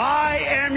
I am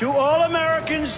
To all Americans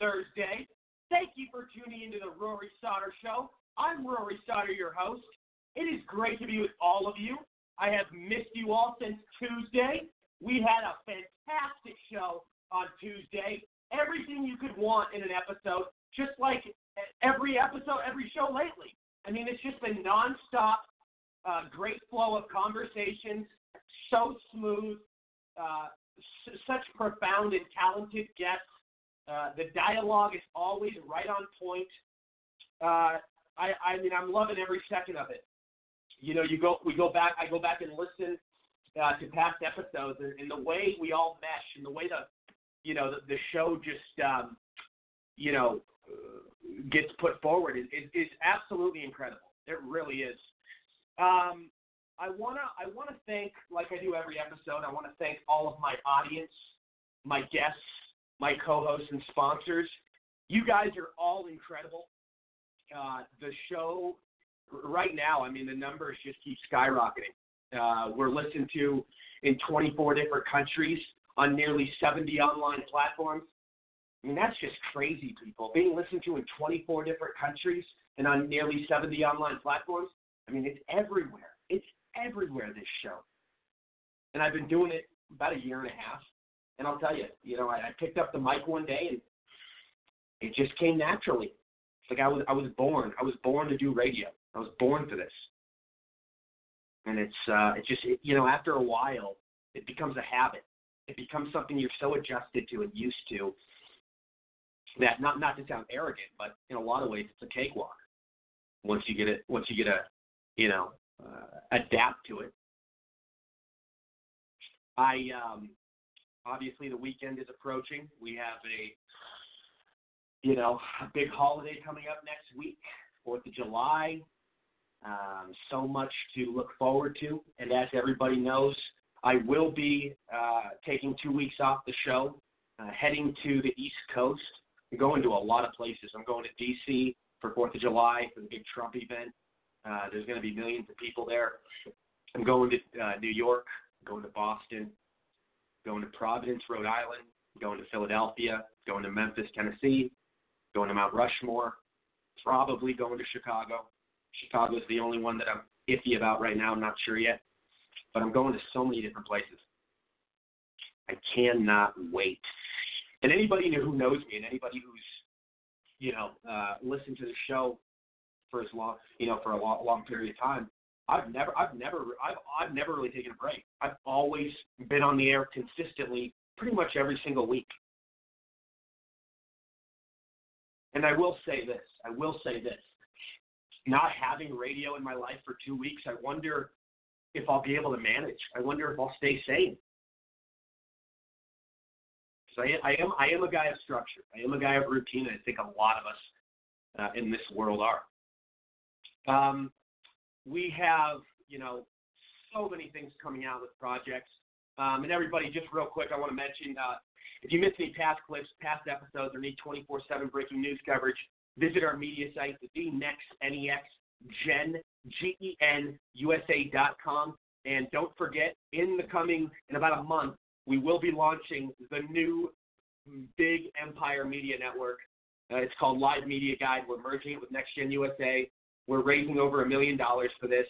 Thursday. Thank you for tuning into the Rory Stodder Show. I'm Rory Stodder, your host. It is great to be with all of you. I have missed you all since Tuesday. We had a fantastic show on Tuesday. Everything you could want in an episode, just like every episode, every show lately. I mean, it's just been nonstop, great flow of conversations, so smooth, such profound and talented guests. The dialogue is always right on point. I mean, I'm loving every second of it. You know, I go back and listen to past episodes, and the way we all mesh, and the way the show just, gets put forward is absolutely incredible. It really is. I wanna thank, like I do every episode, I want to thank all of my audience, my guests, my co-hosts and sponsors. You guys are all incredible. The show right now, I mean, the numbers just keep skyrocketing. We're listened to in 24 different countries on nearly 70 online platforms. I mean, that's just crazy, people. Being listened to in 24 different countries and on nearly 70 online platforms, I mean, it's everywhere. It's everywhere, this show. And I've been doing it about a year and a half. And I'll tell you, you know, I picked up the mic one day and it just came naturally. It's like I was born. I was born to do radio. I was born for this. And it's just, you know, after a while, it becomes a habit. It becomes something you're so adjusted to and used to that not to sound arrogant, but in a lot of ways, it's a cakewalk. Once you adapt to it. Obviously the weekend is approaching. We have a big holiday coming up next week, 4th of July. So much to look forward to. And as everybody knows, I will be taking 2 weeks off the show, heading to the East Coast. I'm going to a lot of places. I'm going to D.C. for 4th of July for the big Trump event. There's going to be millions of people there. I'm going to New York, going to Boston, going to Providence, Rhode Island, going to Philadelphia, going to Memphis, Tennessee, going to Mount Rushmore, probably going to Chicago. Chicago is the only one that I'm iffy about right now. I'm not sure yet, but I'm going to so many different places. I cannot wait. And anybody who knows me and anybody who's, listened to the show for as long, for a long period of time, I've never really taken a break. I've always been on the air consistently, pretty much every single week. And I will say this. Not having radio in my life for 2 weeks, I wonder if I'll be able to manage. I wonder if I'll stay sane. Because I am a guy of structure. I am a guy of routine, and I think a lot of us in this world are. We have, so many things coming out with projects. And everybody, just real quick, I want to mention, if you missed any past clips, past episodes, or need 24/7 breaking news coverage, visit our media site, the NextGenUSA.com. And don't forget, in about a month, we will be launching the new Big Empire Media Network. It's called Live Media Guide. We're merging it with NextGenUSA. We're raising over $1 million for this.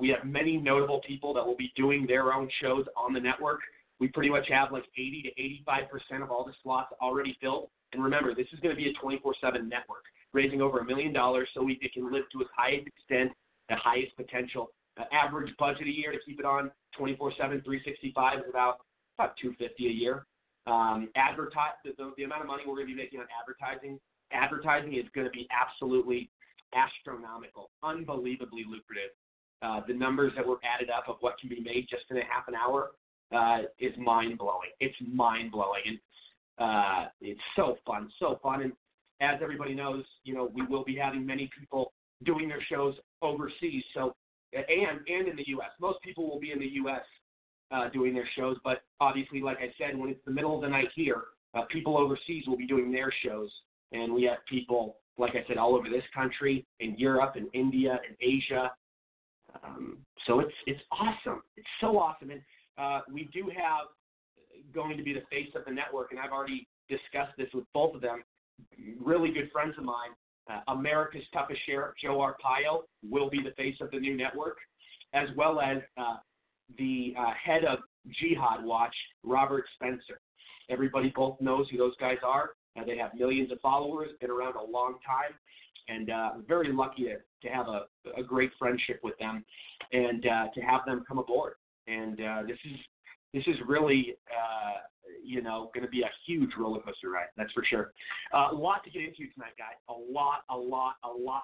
We have many notable people that will be doing their own shows on the network. We pretty much have 80 to 85% of all the slots already filled. And remember, this is going to be a 24/7 network, raising over $1 million so we can live to its highest extent, the highest potential. Average budget a year to keep it on 24/7, 365 is about $250 a year. The amount of money we're going to be making on advertising is going to be absolutely astronomical, unbelievably lucrative. The numbers that were added up of what can be made just in a half an hour is mind-blowing. It's mind-blowing. And it's so fun. And as everybody knows, we will be having many people doing their shows overseas. So, and in the U.S., most people will be in the U.S. Doing their shows. But obviously, like I said, when it's the middle of the night here, people overseas will be doing their shows. And we have people, like I said, all over this country, in Europe, in India, in Asia. So it's awesome. It's so awesome. And we do have going to be the face of the network, and I've already discussed this with both of them, really good friends of mine. America's toughest sheriff, Joe Arpaio, will be the face of the new network, as well as the head of Jihad Watch, Robert Spencer. Everybody both knows who those guys are. They have millions of followers, been around a long time, and very lucky to have a great friendship with them and to have them come aboard. And this is really, going to be a huge roller coaster ride. That's for sure. A lot to get into tonight, guys. A lot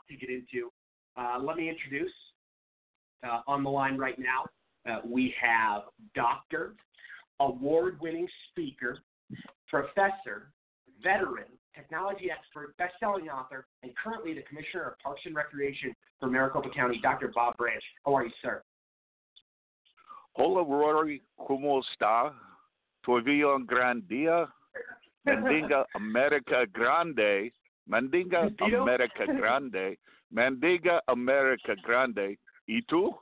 to get into. Let me introduce on the line right now. We have doctor, award-winning speaker, professor, veteran, technology expert, best-selling author, and currently the commissioner of Parks and Recreation for Maricopa County, Dr. Bob Branch. How are you, sir? Hola, Rory, ¿cómo está? Tu vida en gran día. Bendiga América Grande Mandinga America Grande. Mandinga America Grande. Y tú?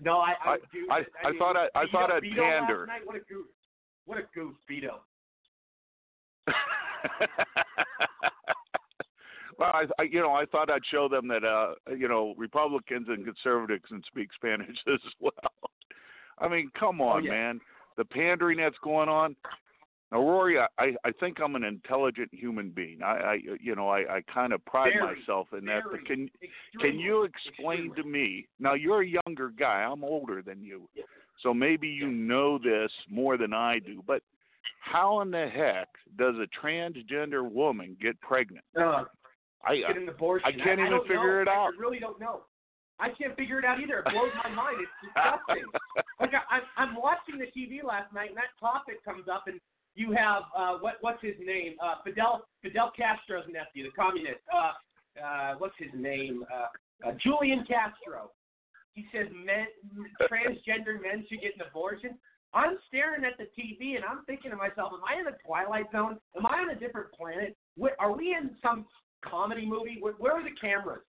No, I thought I'd pander. Last night, what a goof, Beto. Well, I thought I'd show them that, Republicans and conservatives can speak Spanish as well. I mean, come on, man. The pandering that's going on. Now, Rory, I think I'm an intelligent human being. I kind of pride myself in that. But can you explain to me? Now, you're a younger guy. I'm older than you. Yeah. So maybe you know this more than I do. But how in the heck does a transgender woman get pregnant? Get an abortion. I can't even figure it out. I really don't know. I can't figure it out either. It blows my mind. It's disgusting. Like I'm watching the TV last night, and that topic comes up, and you have what's his name? Fidel Castro's nephew, the communist. What's his name? Julian Castro. He says transgender men should get an abortion. I'm staring at the TV, and I'm thinking to myself, am I in the Twilight Zone? Am I on a different planet? Are we in some comedy movie? Where are the cameras?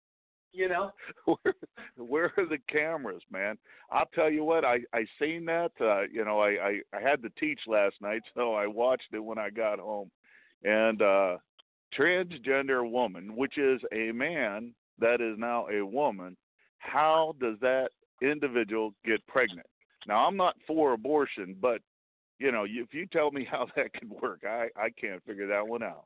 You know, where are the cameras, man? I'll tell you what, I seen that. I had to teach last night, so I watched it when I got home. And transgender woman, which is a man that is now a woman, how does that individual get pregnant? Now, I'm not for abortion, but if you tell me how that could work, I can't figure that one out.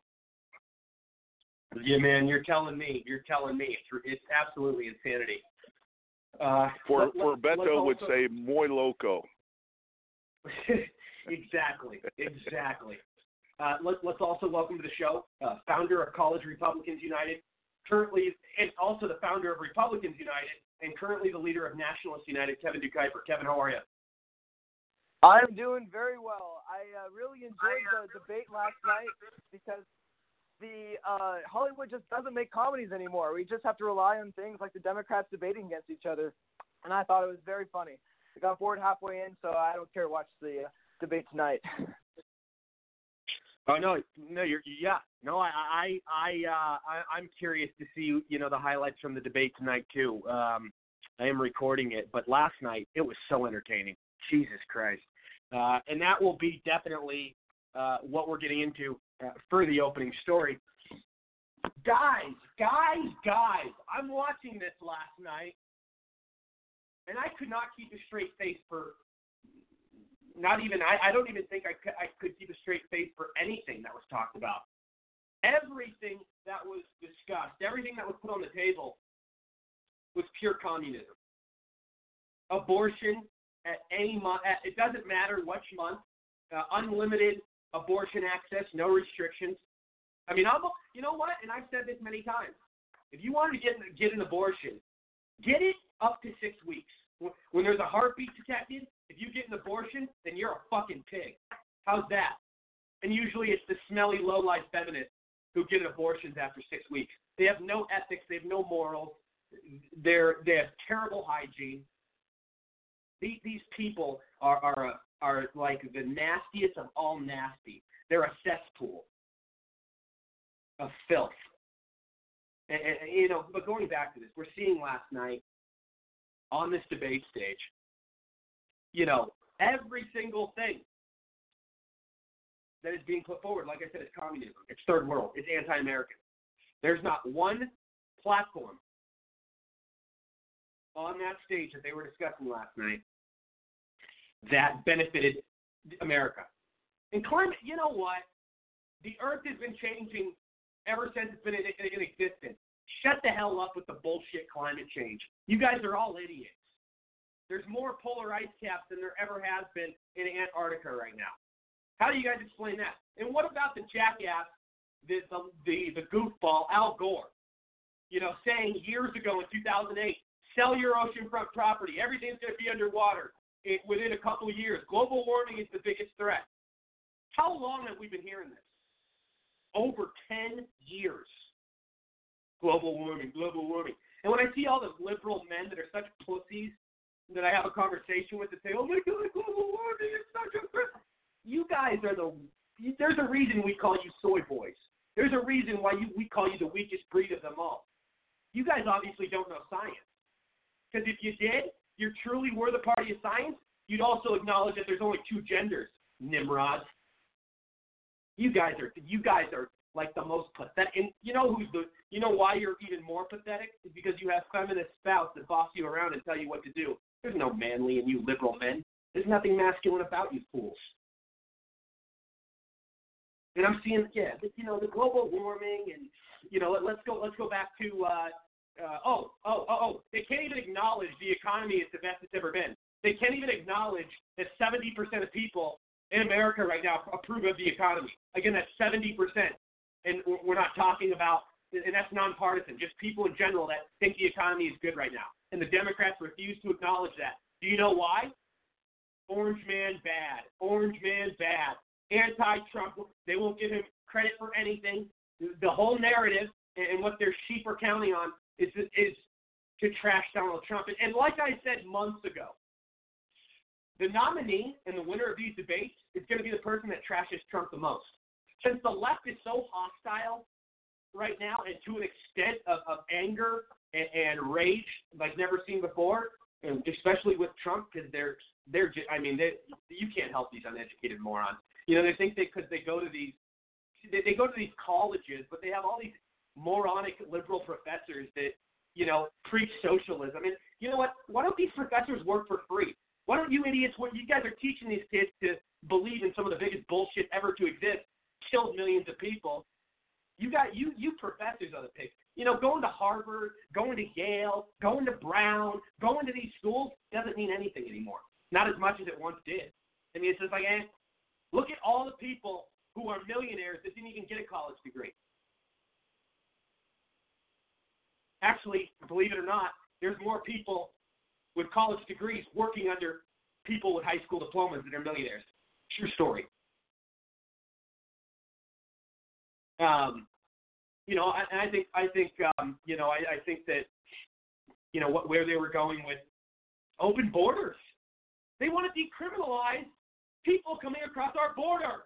Yeah, man, you're telling me. It's absolutely insanity. For Beto would say, muy loco. Exactly. Let's also welcome to the show, founder of College Republicans United, currently, and also the founder of Republicans United, and currently the leader of Nationalists United, Kevin DuKuyper. Kevin, how are you? I'm doing very well. I really enjoyed the debate last night because The Hollywood just doesn't make comedies anymore. We just have to rely on things like the Democrats debating against each other, and I thought it was very funny. I got bored halfway in, so I don't care to watch the debate tonight. Oh no, I'm curious to see the highlights from the debate tonight too. I am recording it, but last night it was so entertaining. Jesus Christ, and that will be definitely what we're getting into. For the opening story, guys, I'm watching this last night, and I could not keep a straight face for I don't even think I could keep a straight face for anything that was talked about. Everything that was discussed, everything that was put on the table was pure communism. Abortion at any month, it doesn't matter which month, unlimited abortion access, no restrictions. I mean, you know what? And I've said this many times. If you wanted to get an abortion, get it up to 6 weeks. When there's a heartbeat detected, if you get an abortion, then you're a fucking pig. How's that? And usually it's the smelly, low-life feminists who get abortions after 6 weeks. They have no ethics. They have no morals. They have terrible hygiene. These people are like the nastiest of all nasty. They're a cesspool of filth. And but going back to this, we're seeing last night on this debate stage, every single thing that is being put forward, like I said, it's communism, it's third world, it's anti-American. There's not one platform on that stage that they were discussing last night that benefited America. And climate, you know what? The earth has been changing ever since it's been in existence. Shut the hell up with the bullshit climate change. You guys are all idiots. There's more polar ice caps than there ever has been in Antarctica right now. How do you guys explain that? And what about the jackass, the goofball Al Gore, saying years ago in 2008, sell your oceanfront property. Everything's going to be underwater. Within a couple of years, global warming is the biggest threat. How long have we been hearing this? Over 10 years. Global warming. And when I see all the liberal men that are such pussies that I have a conversation with that say, oh my God, global warming is such a threat. You guys are there's a reason we call you soy boys. There's a reason why we call you the weakest breed of them all. You guys obviously don't know science. Because if you did, you truly were the party of science, you'd also acknowledge that there's only two genders, Nimrods. You guys are like the most pathetic. And you know why you're even more pathetic? It's because you have feminist spouses that boss you around and tell you what to do. There's no manly in you liberal men. There's nothing masculine about you fools. And I'm seeing, the global warming and, let's go back to, they can't even acknowledge the economy is the best it's ever been. They can't even acknowledge that 70% of people in America right now approve of the economy. Again, that's 70%. And we're not talking about, and that's nonpartisan, just people in general that think the economy is good right now. And the Democrats refuse to acknowledge that. Do you know why? Orange man bad. Orange man bad. Anti-Trump. They won't give him credit for anything. The whole narrative and what their sheep are counting on is to trash Donald Trump. And like I said months ago, the nominee and the winner of these debates is going to be the person that trashes Trump the most. Since the left is so hostile right now and to an extent of anger and rage like never seen before, and especially with Trump, because you can't help these uneducated morons. They think they go to these colleges, but they have all these moronic liberal professors that, preach socialism. And you know what? Why don't these professors work for free? Why don't you idiots, what you guys are teaching these kids to believe in some of the biggest bullshit ever to exist, killed millions of people. You professors are the pigs. Going to Harvard, going to Yale, going to Brown, going to these schools doesn't mean anything anymore. Not as much as it once did. I mean, it's just like, look at all the people who are millionaires that didn't even get a college degree. Actually, believe it or not, there's more people with college degrees working under people with high school diplomas that are millionaires. True story. I think where they were going with open borders. They want to decriminalize people coming across our border.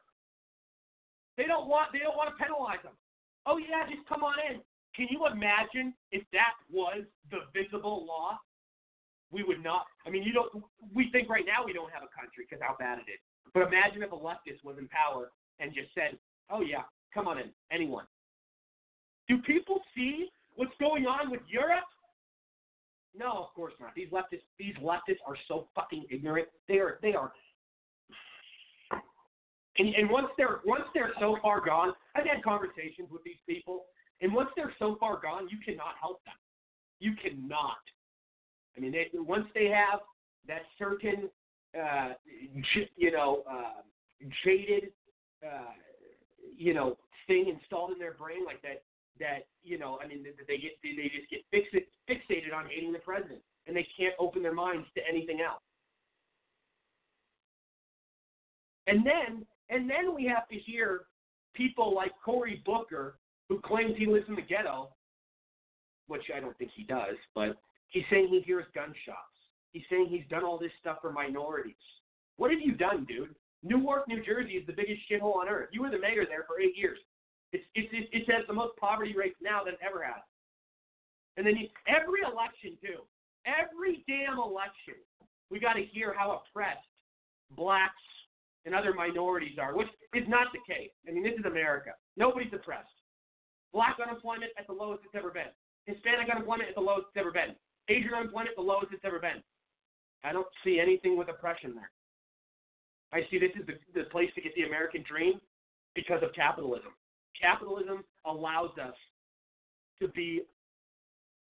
They don't want to penalize them. Oh yeah, just come on in. Can you imagine if that was the visible law? We would not. I mean, we think right now we don't have a country because how bad it is. But imagine if a leftist was in power and just said, oh yeah, come on in, anyone. Do people see what's going on with Europe? No, of course not. These leftists are so fucking ignorant. They are. And once they're so far gone, I've had conversations with these people, and once they're so far gone, you cannot help them. You cannot. I mean, once they have that certain, jaded, thing installed in their brain like that, they just get fixated on hating the president, and they can't open their minds to anything else. And then we have to hear people like Cory Booker, who claims he lives in the ghetto, which I don't think he does, but he's saying he hears gunshots. He's saying he's done all this stuff for minorities. What have you done, dude? Newark, New Jersey is the biggest shithole on earth. You were the mayor there for 8 years. It has the most poverty rates now than it ever has. And then every election, too, every damn election, we got to hear how oppressed blacks and other minorities are, which is not the case. I mean, this is America. Nobody's oppressed. Black unemployment at the lowest it's ever been. Hispanic unemployment at the lowest it's ever been. Asian unemployment at the lowest it's ever been. I don't see anything with oppression there. I see this is the place to get the American dream because of capitalism. Capitalism allows us to be,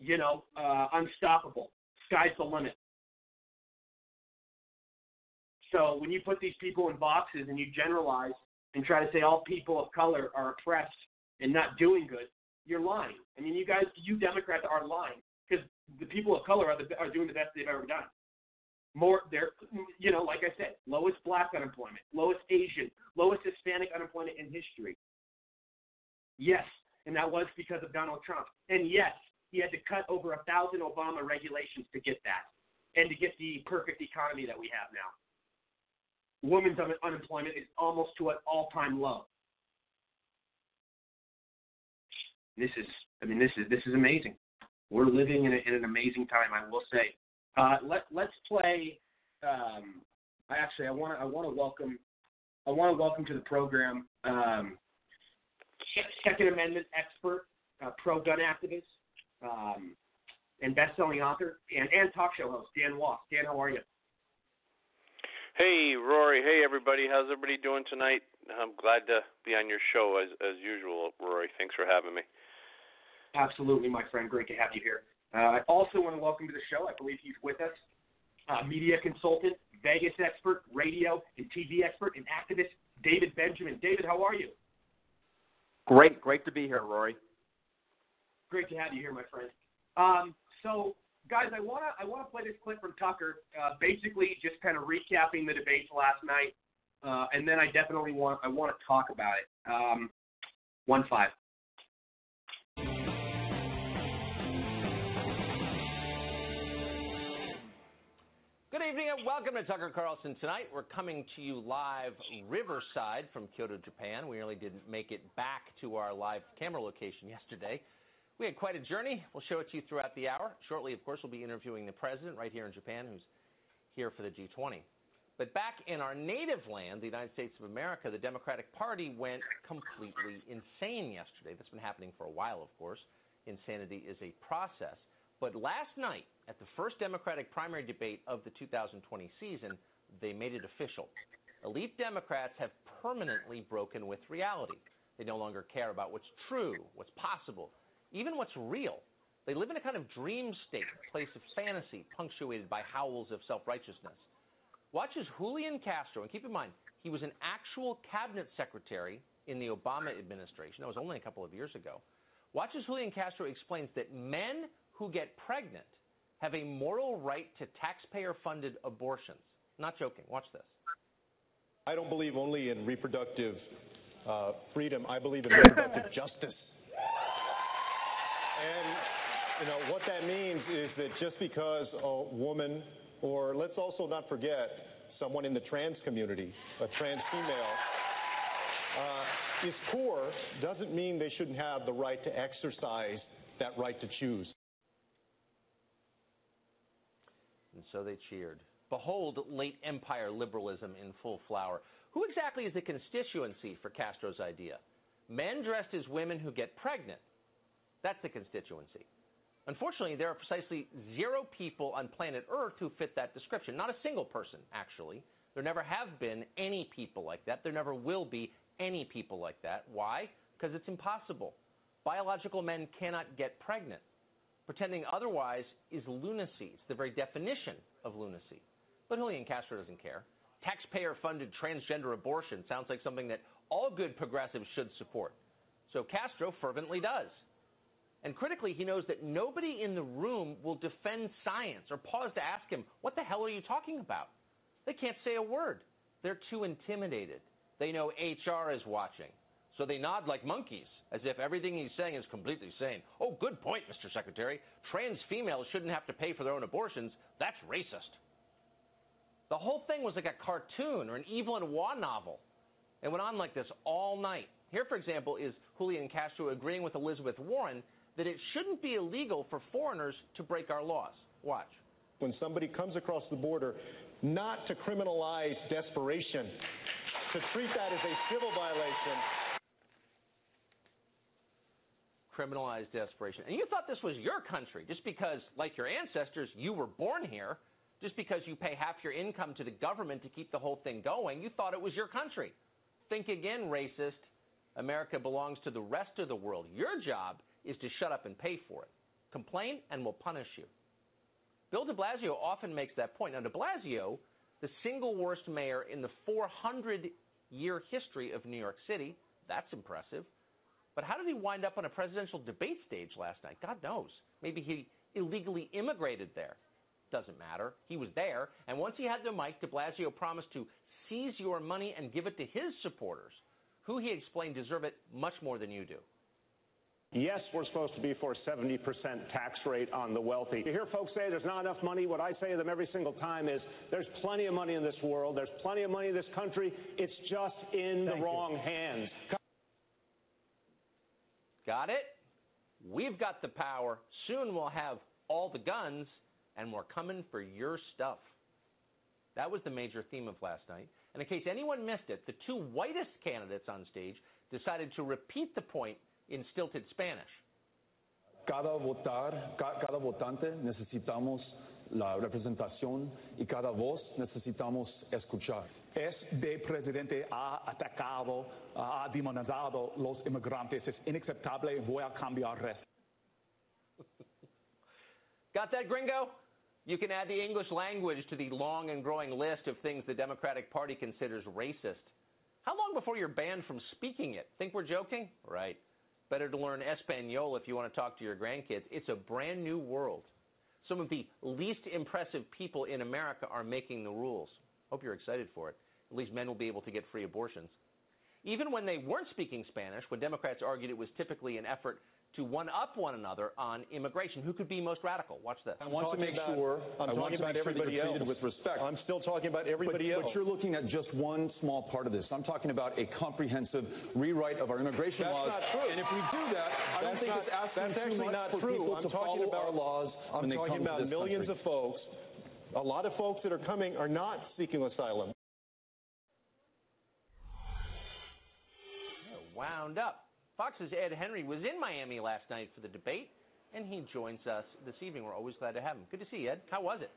unstoppable. Sky's the limit. So when you put these people in boxes and you generalize and try to say all people of color are oppressed and not doing good, you're lying. I mean, you Democrats are lying because the people of color are doing the best they've ever done. More, they're, like I said, lowest black unemployment, lowest Asian, lowest Hispanic unemployment in history. Yes, and that was because of Donald Trump. And yes, he had to cut over 1,000 Obama regulations to get that and to get the perfect economy that we have now. Women's unemployment is almost to an all-time low. This is amazing. We're living in an amazing time, I will say. Let's play. I want to welcome to the program Second Amendment expert, pro-gun activist, and best-selling author and talk show host Dan Walsh. Dan, how are you? Hey, Rory. Hey, everybody. How's everybody doing tonight? I'm glad to be on your show as usual, Rory. Thanks for having me. Absolutely, my friend. Great to have you here. I also want to welcome to the show, I believe he's with us, media consultant, Vegas expert, radio and TV expert, and activist, David Benjamin. David, how are you? Great to be here, Rory. Great to have you here, my friend. So, guys, I want to play this clip from Tucker, basically just kind of recapping the debates last night, and then I want to talk about it. 1-5. Good evening and welcome to Tucker Carlson Tonight. We're coming to you live Riverside from Kyoto, Japan. We really didn't make it back to our live camera location yesterday. We had quite a journey. We'll show it to you throughout the hour. Shortly, of course, we'll be interviewing the president right here in Japan, who's here for the G20. But back in our native land, the United States of America, the Democratic Party went completely insane yesterday. That's been happening for a while, of course. Insanity is a process. But last night, at the first Democratic primary debate of the 2020 season, they made it official. Elite Democrats have permanently broken with reality. They no longer care about what's true, what's possible, even what's real. They live in a kind of dream state, a place of fantasy, punctuated by howls of self-righteousness. Watch as Julian Castro, and keep in mind, he was an actual cabinet secretary in the Obama administration. That was only a couple of years ago. Watch as Julian Castro explains that men who get pregnant have a moral right to taxpayer-funded abortions. Not joking. Watch this. I don't believe only in reproductive freedom. I believe in reproductive justice. And, you know, what that means is that just because a woman, or let's also not forget someone in the trans community, a trans female, is poor, doesn't mean they shouldn't have the right to exercise that right to choose. And so they cheered. Behold, late empire liberalism in full flower. Who exactly is the constituency for Castro's idea? Men dressed as women who get pregnant. That's the constituency. Unfortunately, there are precisely zero people on planet Earth who fit that description. Not a single person, actually. There never have been any people like that. There never will be any people like that. Why? Because it's impossible. Biological men cannot get pregnant. Pretending otherwise is lunacy. It's the very definition of lunacy. But Julian Castro doesn't care. Taxpayer-funded transgender abortion sounds like something that all good progressives should support. So Castro fervently does. And critically, he knows that nobody in the room will defend science or pause to ask him, what the hell are you talking about? They can't say a word. They're too intimidated. They know HR is watching. So they nod like monkeys, as if everything he's saying is completely sane. Oh, good point, Mr. Secretary. Trans females shouldn't have to pay for their own abortions. That's racist. The whole thing was like a cartoon or an Evelyn Waugh novel. It went on like this all night. Here, for example, is Julian Castro agreeing with Elizabeth Warren that it shouldn't be illegal for foreigners to break our laws. Watch. When somebody comes across the border, not to criminalize desperation, to treat that as a civil violation. Criminalized desperation. And you thought this was your country just because, like your ancestors, you were born here, just because you pay half your income to the government to keep the whole thing going, you thought it was your country. Think again, racist. America belongs to the rest of the world. Your job is to shut up and pay for it. Complain and we'll punish you. Bill de Blasio often makes that point. Now, de Blasio, the single worst mayor in the 400-year history of New York City, that's impressive. But how did he wind up on a presidential debate stage last night? God knows. Maybe he illegally immigrated there. Doesn't matter. He was there. And once he had the mic, de Blasio promised to seize your money and give it to his supporters, who he explained deserve it much more than you do. Yes, we're supposed to be for a 70% tax rate on the wealthy. You hear folks say there's not enough money. What I say to them every single time is there's plenty of money in this world. There's plenty of money in this country. It's just in the wrong hands. Got it? We've got the power. Soon we'll have all the guns, and we're coming for your stuff. That was the major theme of last night. And in case anyone missed it, the two whitest candidates on stage decided to repeat the point in stilted Spanish. Cada votante necesitamos la representación y cada voz necesitamos escuchar. Este presidente ha atacado, ha demonizado los inmigrantes. Es inaceptable. Voy a cambiar esto. Got that, gringo? You can add the English language to the long and growing list of things the Democratic Party considers racist. How long before you're banned from speaking it? Think we're joking? Right. Better to learn Espanol if you want to talk to your grandkids. It's a brand new world. Some of the least impressive people in America are making the rules. Hope you're excited for it. At least men will be able to get free abortions. Even when they weren't speaking Spanish, when Democrats argued it was typically an effort to one-up one another on immigration. Who could be most radical? Watch this. I want to make sure everybody else is treated with respect. I'm still talking about everybody else. But you're looking at just one small part of this. I'm talking about a comprehensive rewrite of our immigration laws. That's not true. And if we do that, I don't think it's asking too much for people to follow our laws when they come to this country. I'm talking about millions of folks. A lot of folks that are coming are not seeking asylum. They're wound up. Fox's Ed Henry was in Miami last night for the debate, and he joins us this evening. We're always glad to have him. Good to see you, Ed. How was it?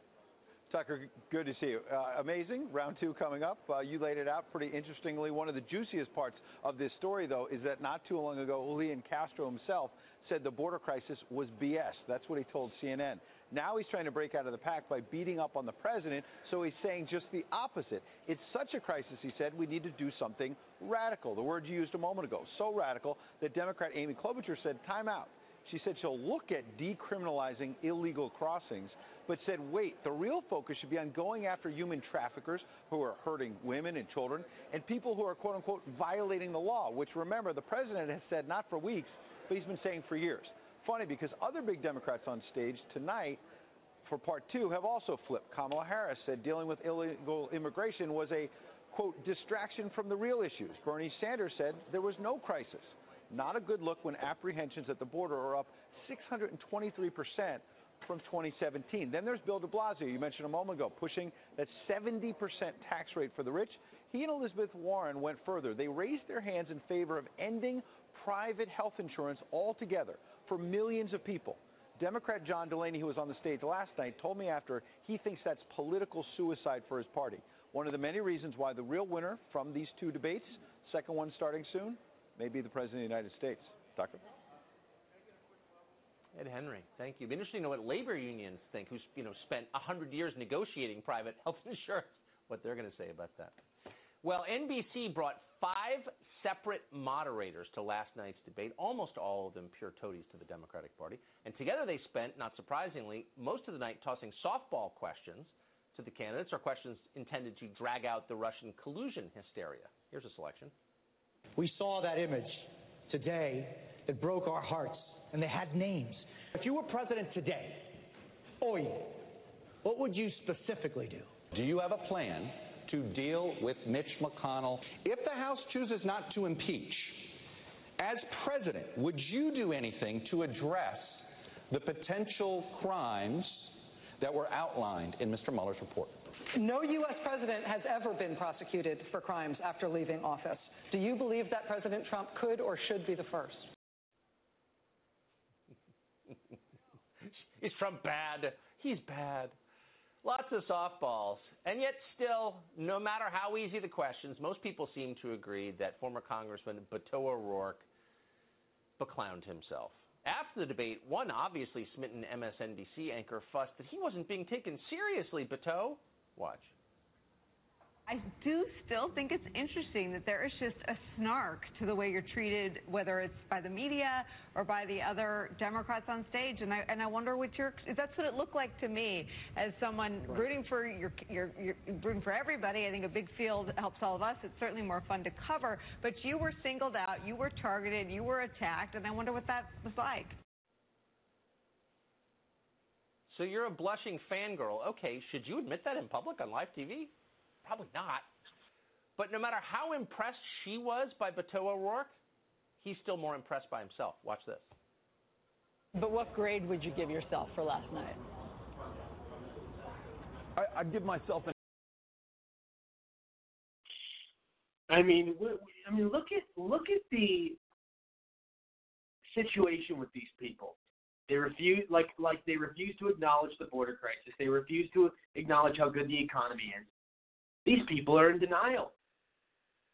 Tucker, good to see you. Amazing. Round two coming up. You laid it out pretty interestingly. One of the juiciest parts of this story, though, is that not too long ago, Julian Castro himself said the border crisis was BS. That's what he told CNN. Now he's trying to break out of the pack by beating up on the president, so he's saying just the opposite. It's such a crisis, he said, we need to do something radical. The word you used a moment ago, so radical that Democrat Amy Klobuchar said, time out. She said she'll look at decriminalizing illegal crossings, but said, wait, the real focus should be on going after human traffickers who are hurting women and children and people who are, quote unquote, violating the law, which, remember, the president has said not for weeks, but he's been saying for years. Funny, because other big Democrats on stage tonight for part two have also flipped. Kamala Harris said dealing with illegal immigration was a, quote, distraction from the real issues. Bernie Sanders said there was no crisis. Not a good look when apprehensions at the border are up 623% from 2017. Then there's Bill de Blasio, you mentioned a moment ago, pushing that 70% tax rate for the rich. He and Elizabeth Warren went further. They raised their hands in favor of ending private health insurance altogether for millions of people. Democrat John Delaney, who was on the stage last night, told me after he thinks that's political suicide for his party. One of the many reasons why the real winner from these two debates, second one starting soon, may be the President of the United States. Doctor? Ed Henry, thank you. It'd be interesting to know what labor unions think, who's spent 100 years negotiating private health insurance, what they're going to say about that. Well, NBC brought 5 separate moderators to last night's debate, almost all of them pure toadies to the Democratic Party. And together they spent, not surprisingly, most of the night tossing softball questions to the candidates, or questions intended to drag out the Russian collusion hysteria. Here's a selection. We saw that image today that broke our hearts, and they had names. If you were president today, Oye, what would you specifically do? Do you have a plan to deal with Mitch McConnell? If the House chooses not to impeach, as president, would you do anything to address the potential crimes that were outlined in Mr. Mueller's report? No U.S. president has ever been prosecuted for crimes after leaving office. Do you believe that President Trump could or should be the first? Is Trump bad? He's bad. Lots of softballs, and yet still, no matter how easy the questions, most people seem to agree that former Congressman Beto O'Rourke beclowned himself. After the debate, one obviously smitten MSNBC anchor fussed that he wasn't being taken seriously, Beto. Watch. I do still think it's interesting that there is just a snark to the way you're treated, whether it's by the media or by the other Democrats on stage. And I wonder what that's what it looked like to me as someone rooting for your rooting for everybody. I think a big field helps all of us. It's certainly more fun to cover. But you were singled out, you were targeted, you were attacked, and I wonder what that was like. So you're a blushing fangirl. Okay, should you admit that in public on live TV? Probably not. But no matter how impressed she was by Beto O'Rourke, he's still more impressed by himself. Watch this. But what grade would you give yourself for last night? I'd give myself an... I mean, look at the situation with these people. They refuse, like they refuse to acknowledge the border crisis. They refuse to acknowledge how good the economy is. These people are in denial.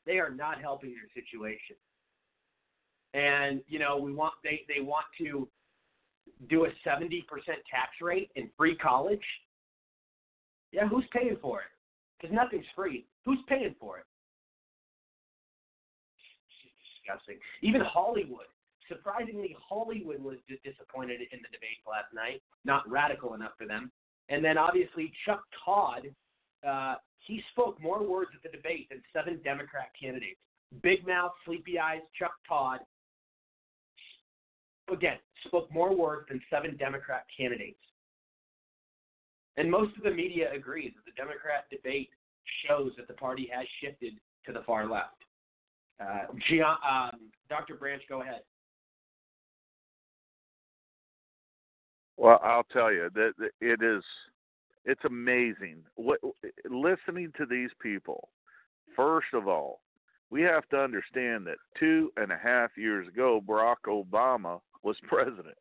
They are not helping their situation. And you know, they want to do a 70% tax rate and free college. Yeah, who's paying for it? Because nothing's free. Who's paying for it? Disgusting. Even Hollywood. Surprisingly, Hollywood was disappointed in the debate last night. Not radical enough for them. And then, obviously, Chuck Todd, he spoke more words at the debate than 7 Democrat candidates. Big Mouth, Sleepy Eyes, Chuck Todd, again, spoke more words than 7 Democrat candidates. And most of the media agrees that the Democrat debate shows that the party has shifted to the far left. Dr. Branch, go ahead. Well, I'll tell you that it's amazing what listening to these people. First of all, we have to understand that 2.5 years ago, Barack Obama was president.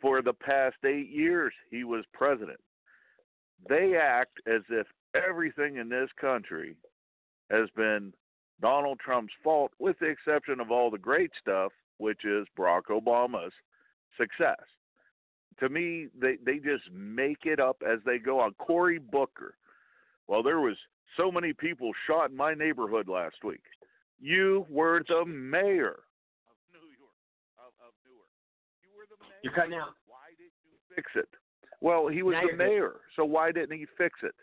For the past 8 years, he was president. They act as if everything in this country has been Donald Trump's fault, with the exception of all the great stuff, which is Barack Obama's success. To me, they just make it up as they go on. Cory Booker, well, there was so many people shot in my neighborhood last week. You were the mayor of New York, of Newark. You were the mayor. You're cutting out. Why did you fix it? Well, he was the mayor, so why didn't he fix it?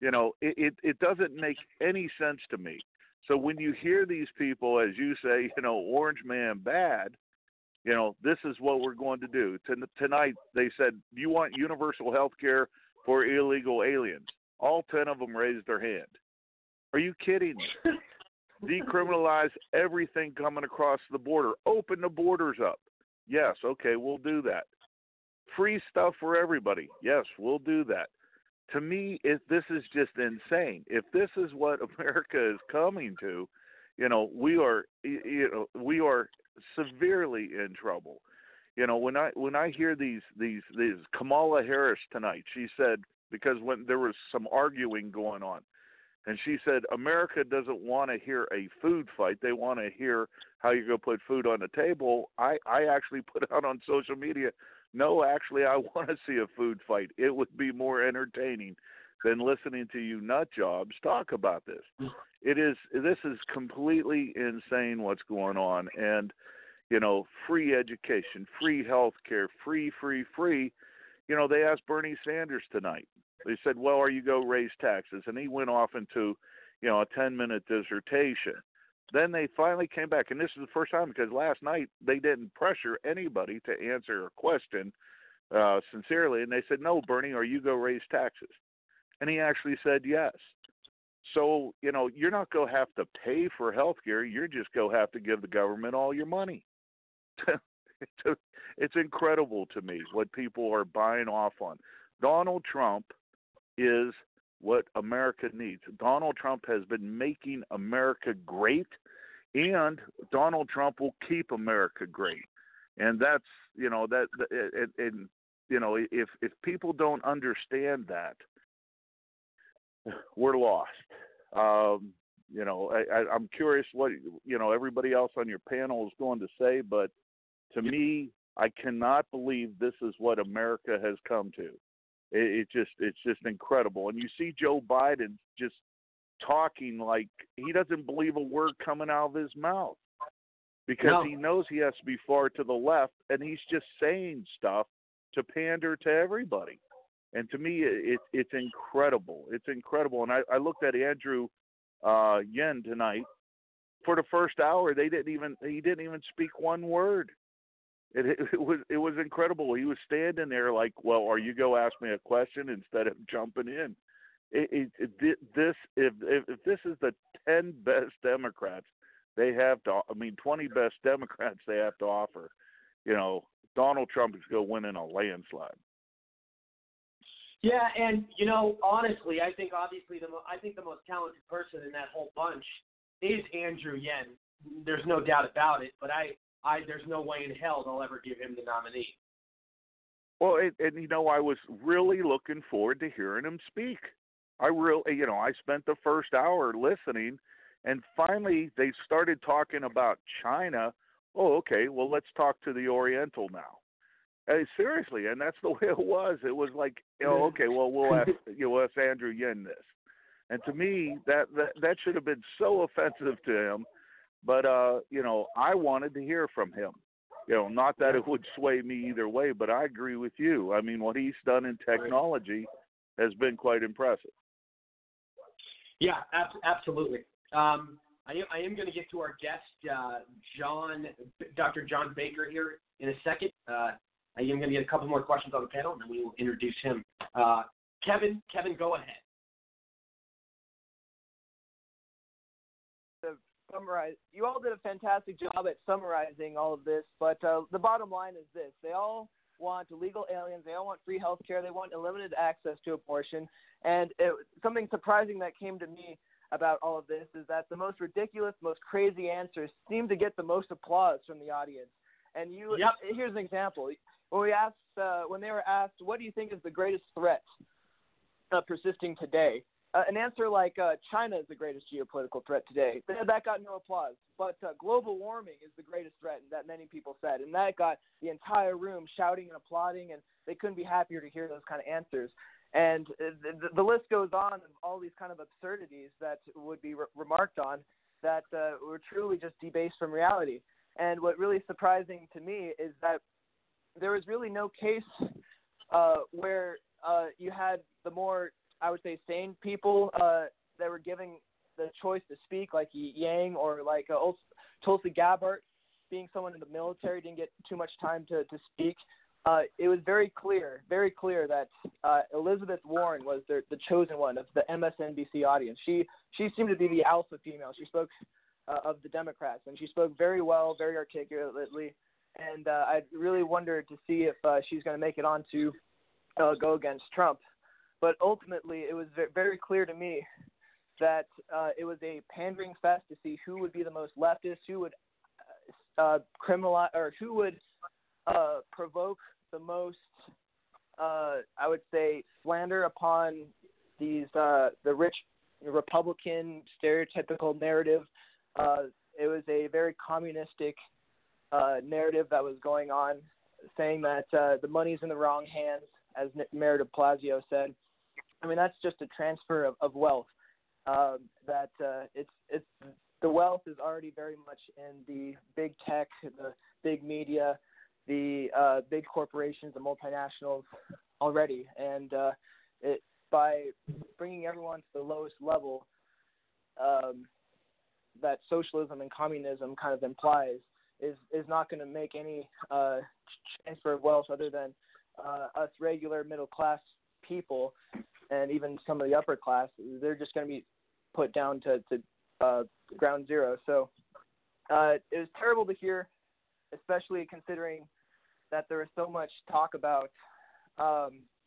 You know, it doesn't make any sense to me. So when you hear these people, as you say, you know, orange man bad, you know, this is what we're going to do. Tonight they said, you want universal health care for illegal aliens. All 10 of them raised their hand. Are you kidding me? Decriminalize everything coming across the border. Open the borders up. Yes, okay, we'll do that. Free stuff for everybody. Yes, we'll do that. To me, this is just insane. If this is what America is coming to, you know, we are severely in trouble. You know, when I hear these Kamala Harris tonight, she said, because when there was some arguing going on, and she said America doesn't want to hear a food fight. They want to hear how you're going to put food on the table. I actually put out on social media, no, actually, I want to see a food fight. It would be more entertaining than listening to you nut jobs talk about this. This is completely insane what's going on. And, you know, free education, free health care, free. You know, they asked Bernie Sanders tonight. They said, well, are you go raise taxes? And he went off into, you know, a 10-minute dissertation. Then they finally came back, and this is the first time, because last night they didn't pressure anybody to answer a question sincerely, and they said, no, Bernie, or you go raise taxes. And he actually said yes. So, you know, you're not going to have to pay for health care. You're just going to have to give the government all your money. It's incredible to me what people are buying off on. Donald Trump is what America needs. Donald Trump has been making America great, and Donald Trump will keep America great. And that's, you know, that, and you know, if people don't understand that, we're lost. You know, I'm curious what, you know, everybody else on your panel is going to say, but to me, I cannot believe this is what America has come to. It's just incredible. And you see Joe Biden just talking like he doesn't believe a word coming out of his mouth, because no, he knows he has to be far to the left, and he's just saying stuff to pander to everybody. And to me, it's incredible. It's incredible. And I looked at Andrew Yang tonight. For the first hour, he didn't even speak one word. It was incredible. He was standing there like, well, are you go ask me a question instead of jumping in. If this is the 10 best Democrats 20 best Democrats they have to offer, you know, Donald Trump is going to win in a landslide. Yeah, and, you know, honestly, I think obviously the most talented person in that whole bunch is Andrew Yang. There's no doubt about it, but I there's no way in hell they'll ever give him the nominee. Well, and you know, I was really looking forward to hearing him speak. I spent the first hour listening, and finally they started talking about China. Oh, okay, well, let's talk to the Oriental now. Seriously, and that's the way it was. It was like, oh, okay, well, we'll ask Andrew Yang this. And to me, that should have been so offensive to him. But, you know, I wanted to hear from him. You know, not that it would sway me either way, but I agree with you. I mean, what he's done in technology has been quite impressive. Yeah, absolutely. I am going to get to our guest, Dr. John Baker, here in a second. I am going to get a couple more questions on the panel, and then we will introduce him. Kevin, go ahead. Summarize. You all did a fantastic job at summarizing all of this, but the bottom line is this. They all want illegal aliens. They all want free health care. They want unlimited access to abortion. And something surprising that came to me about all of this is that the most ridiculous, most crazy answers seem to get the most applause from the audience. And here's an example. When we asked, when they were asked, what do you think is the greatest threat persisting today? An answer like China is the greatest geopolitical threat today. That got no applause. But global warming is the greatest threat that many people said. And that got the entire room shouting and applauding, and they couldn't be happier to hear those kind of answers. And the list goes on of all these kind of absurdities that would be remarked on that were truly just debased from reality. And what really surprising to me is that there was really no case where you had the more, I would say, sane people that were giving the choice to speak, like Yang or like Tulsi Gabbard, being someone in the military, didn't get too much time to speak. It was very clear that Elizabeth Warren was the chosen one of the MSNBC audience. She seemed to be the alpha female. She spoke of the Democrats, and she spoke very well, very articulately. And I really wondered to see if she's going to make it on to go against Trump. But ultimately, it was very clear to me that it was a pandering fest to see who would be the most leftist, who would criminalize, or who would provoke the most, I would say, slander upon these the rich Republican stereotypical narrative. It was a very communistic narrative that was going on, saying that the money's in the wrong hands, as Mayor de Blasio said. I mean, that's just a transfer of wealth. That it's the wealth is already very much in the big tech, the big media, the big corporations, the multinationals already. And by bringing everyone to the lowest level, that socialism and communism kind of implies is not going to make any transfer of wealth other than us regular middle-class people, and even some of the upper class, they're just going to be put down to ground zero. So it was terrible to hear, especially considering that there was so much talk about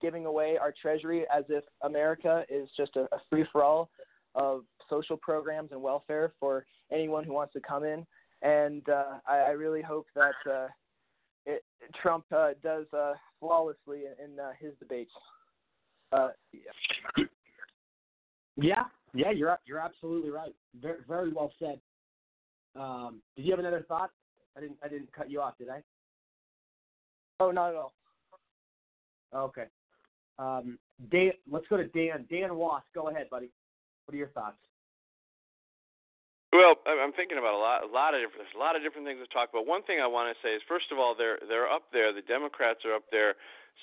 giving away our treasury as if America is just a free-for-all of social programs and welfare for anyone who wants to come in. And I really hope that Trump does flawlessly in his debates. Yeah, you're absolutely right. Very, very well said. Did you have another thought? I didn't cut you off, did I? Oh, not at all. Okay. Dan, let's go to Dan. Dan Walsh, go ahead, buddy. What are your thoughts? Well, I'm thinking about a lot of different things to talk about. One thing I want to say is, first of all, they're up there. The Democrats are up there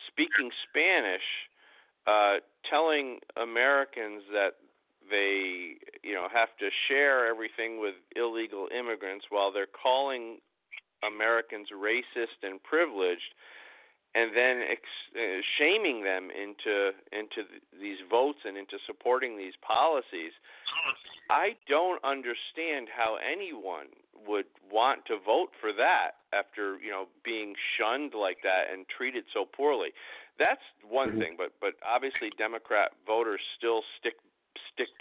speaking Spanish, telling Americans that they, you know, have to share everything with illegal immigrants, while they're calling Americans racist and privileged, and then shaming them into these votes and into supporting these policies. I don't understand how anyone would want to vote for that. after, you know, being shunned like that and treated so poorly. That's one thing, but obviously Democrat voters still stick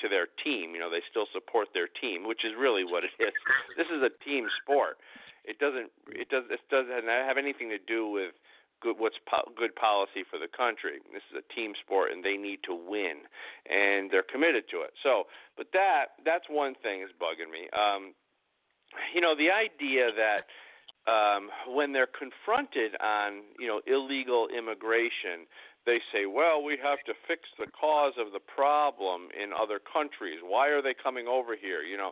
to their team. You know, they still support their team, which is really what it is. This is a team sport. It doesn't have anything to do with good policy for the country. This is a team sport, and they need to win, and they're committed to it. So, but that's one thing is bugging me. You know, the idea that when they're confronted on, you know, illegal immigration, they say, well, we have to fix the cause of the problem in other countries. Why are they coming over here? You know,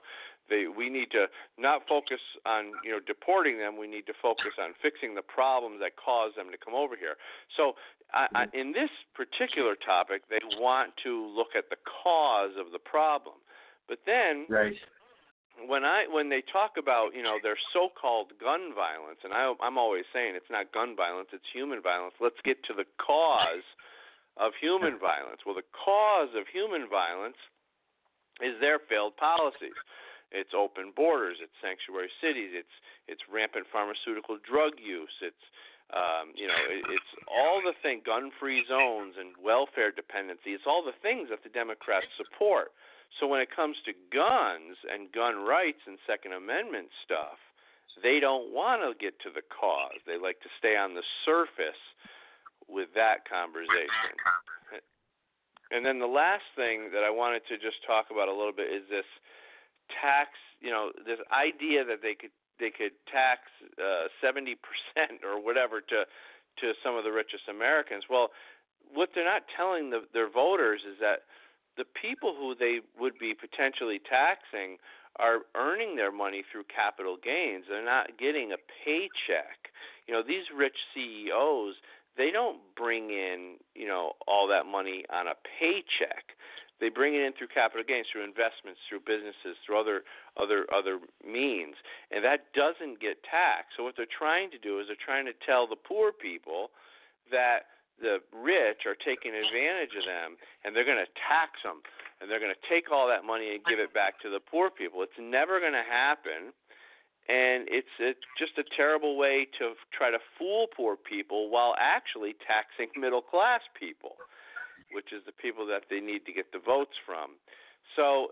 we need to not focus on, you know, deporting them. We need to focus on fixing the problems that cause them to come over here. So in this particular topic, they want to look at the cause of the problem. But then right. When they talk about, you know, their so-called gun violence, and I'm always saying it's not gun violence, it's human violence. Let's get to the cause of human violence. Well, the cause of human violence is their failed policies. It's open borders. It's sanctuary cities. It's rampant pharmaceutical drug use. It's you know, it's all the thing, gun-free zones and welfare dependency. It's all the things that the Democrats support. So when it comes to guns and gun rights and Second Amendment stuff, they don't want to get to the cause. They like to stay on the surface with that conversation. And then the last thing that I wanted to just talk about a little bit is this tax, you know, this idea that they could tax 70% or whatever to some of the richest Americans. Well, what they're not telling their voters is that the people who they would be potentially taxing are earning their money through capital gains. They're not getting a paycheck. You know, these rich CEOs, they don't bring in, you know, all that money on a paycheck. They bring it in through capital gains, through investments, through businesses, through other means, and that doesn't get taxed. So what they're trying to do is they're trying to tell the poor people that the rich are taking advantage of them, and they're going to tax them, and they're going to take all that money and give it back to the poor people. It's never going to happen, and it's just a terrible way to try to fool poor people while actually taxing middle-class people, which is the people that they need to get the votes from. So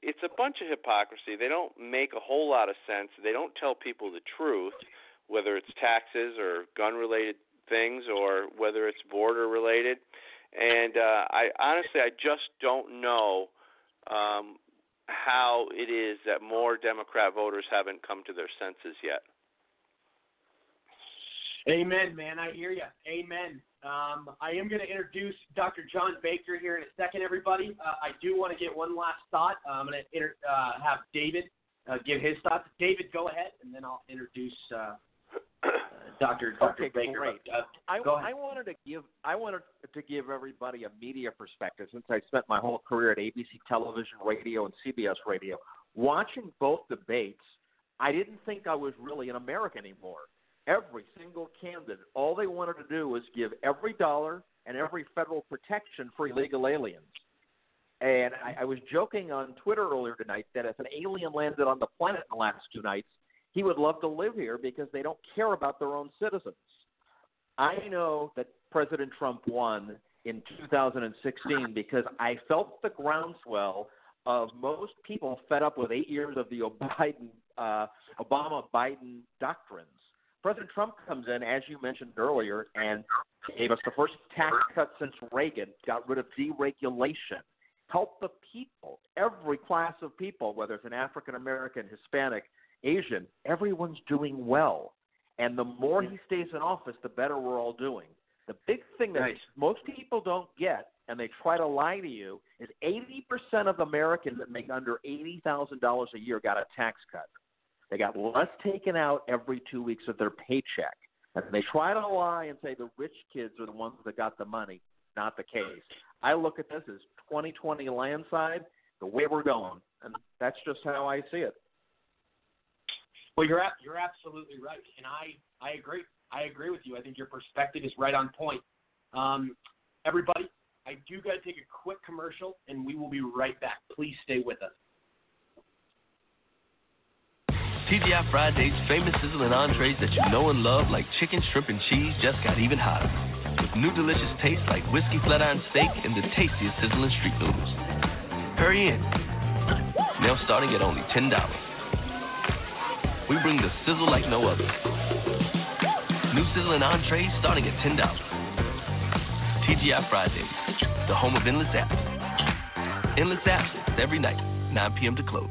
it's a bunch of hypocrisy. They don't make a whole lot of sense. They don't tell people the truth, whether it's taxes or gun-related things or whether it's border-related. And I just don't know how it is that more Democrat voters haven't come to their senses yet. Amen, man. I hear you. Amen. I am going to introduce Dr. John Baker here in a second, everybody. I do want to get one last thought. I'm going to have David give his thoughts. David, go ahead, and then I'll introduce Dr. Baker. Great. Go ahead. I wanted to give everybody a media perspective since I spent my whole career at ABC Television, Radio, and CBS Radio. Watching both debates, I didn't think I was really an American anymore. Every single candidate, all they wanted to do was give every dollar and every federal protection for illegal aliens. And I was joking on Twitter earlier tonight that if an alien landed on the planet in the last two nights, he would love to live here because they don't care about their own citizens. I know that President Trump won in 2016 because I felt the groundswell of most people fed up with 8 years of the Obama-Biden doctrines. President Trump comes in, as you mentioned earlier, and gave us the first tax cut since Reagan, got rid of deregulation, helped the people, every class of people, whether it's an African American, Hispanic, Asian, everyone's doing well. And the more he stays in office, the better we're all doing. The big thing that most people don't get, and they try to lie to you, is 80% of Americans that make under $80,000 a year got a tax cut. They got less taken out every 2 weeks of their paycheck. And they try to lie and say the rich kids are the ones that got the money. Not the case. I look at this as 2020 landslide, the way we're going. And that's just how I see it. Well, you're absolutely right. And I agree. I agree with you. I think your perspective is right on point. Everybody, I do got to take a quick commercial, and we will be right back. Please stay with us. TGI Fridays' famous sizzling entrees that you know and love, like chicken, shrimp, and cheese, just got even hotter. With new delicious tastes like whiskey flat-iron steak and the tastiest sizzling street noodles. Hurry in. Now starting at only $10. We bring the sizzle like no other. New sizzling entrees starting at $10. TGI Fridays, the home of Endless Apps. Endless Apps every night, 9 p.m. to close.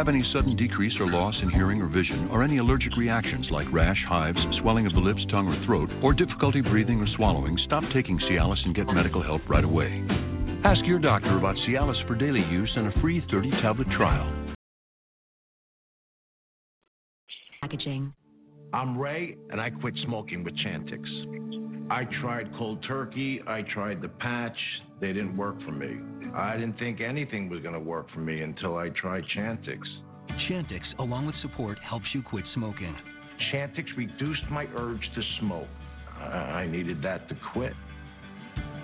any sudden decrease or loss in hearing or vision, or any allergic reactions like rash, hives, swelling of the lips, tongue, or throat, or difficulty breathing or swallowing, stop taking Cialis and get medical help right away. Ask your doctor about Cialis for daily use and a free 30-tablet trial. Packaging. I'm Ray, and I quit smoking with Chantix. I tried cold turkey, I tried the patch, they didn't work for me. I didn't think anything was going to work for me until I tried Chantix. Chantix, along with support, helps you quit smoking. Chantix reduced my urge to smoke. I needed that to quit.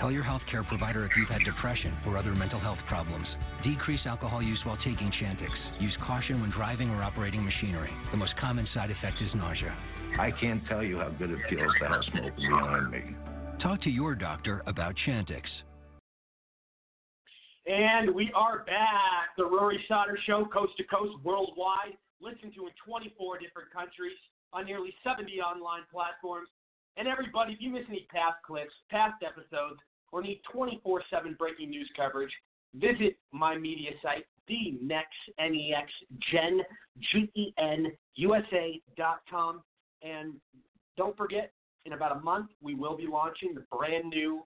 Tell your healthcare provider if you've had depression or other mental health problems. Decrease alcohol use while taking Chantix. Use caution when driving or operating machinery. The most common side effect is nausea. I can't tell you how good it feels to have smoke behind me. Talk to your doctor about Chantix. And we are back. The Rory Stodder Show, coast to coast, worldwide. Listened to in 24 different countries on nearly 70 online platforms. And everybody, if you miss any past clips, past episodes, or need 24/7 breaking news coverage, visit my media site, the NextGenUSA.com. And don't forget, in about a month, we will be launching the brand new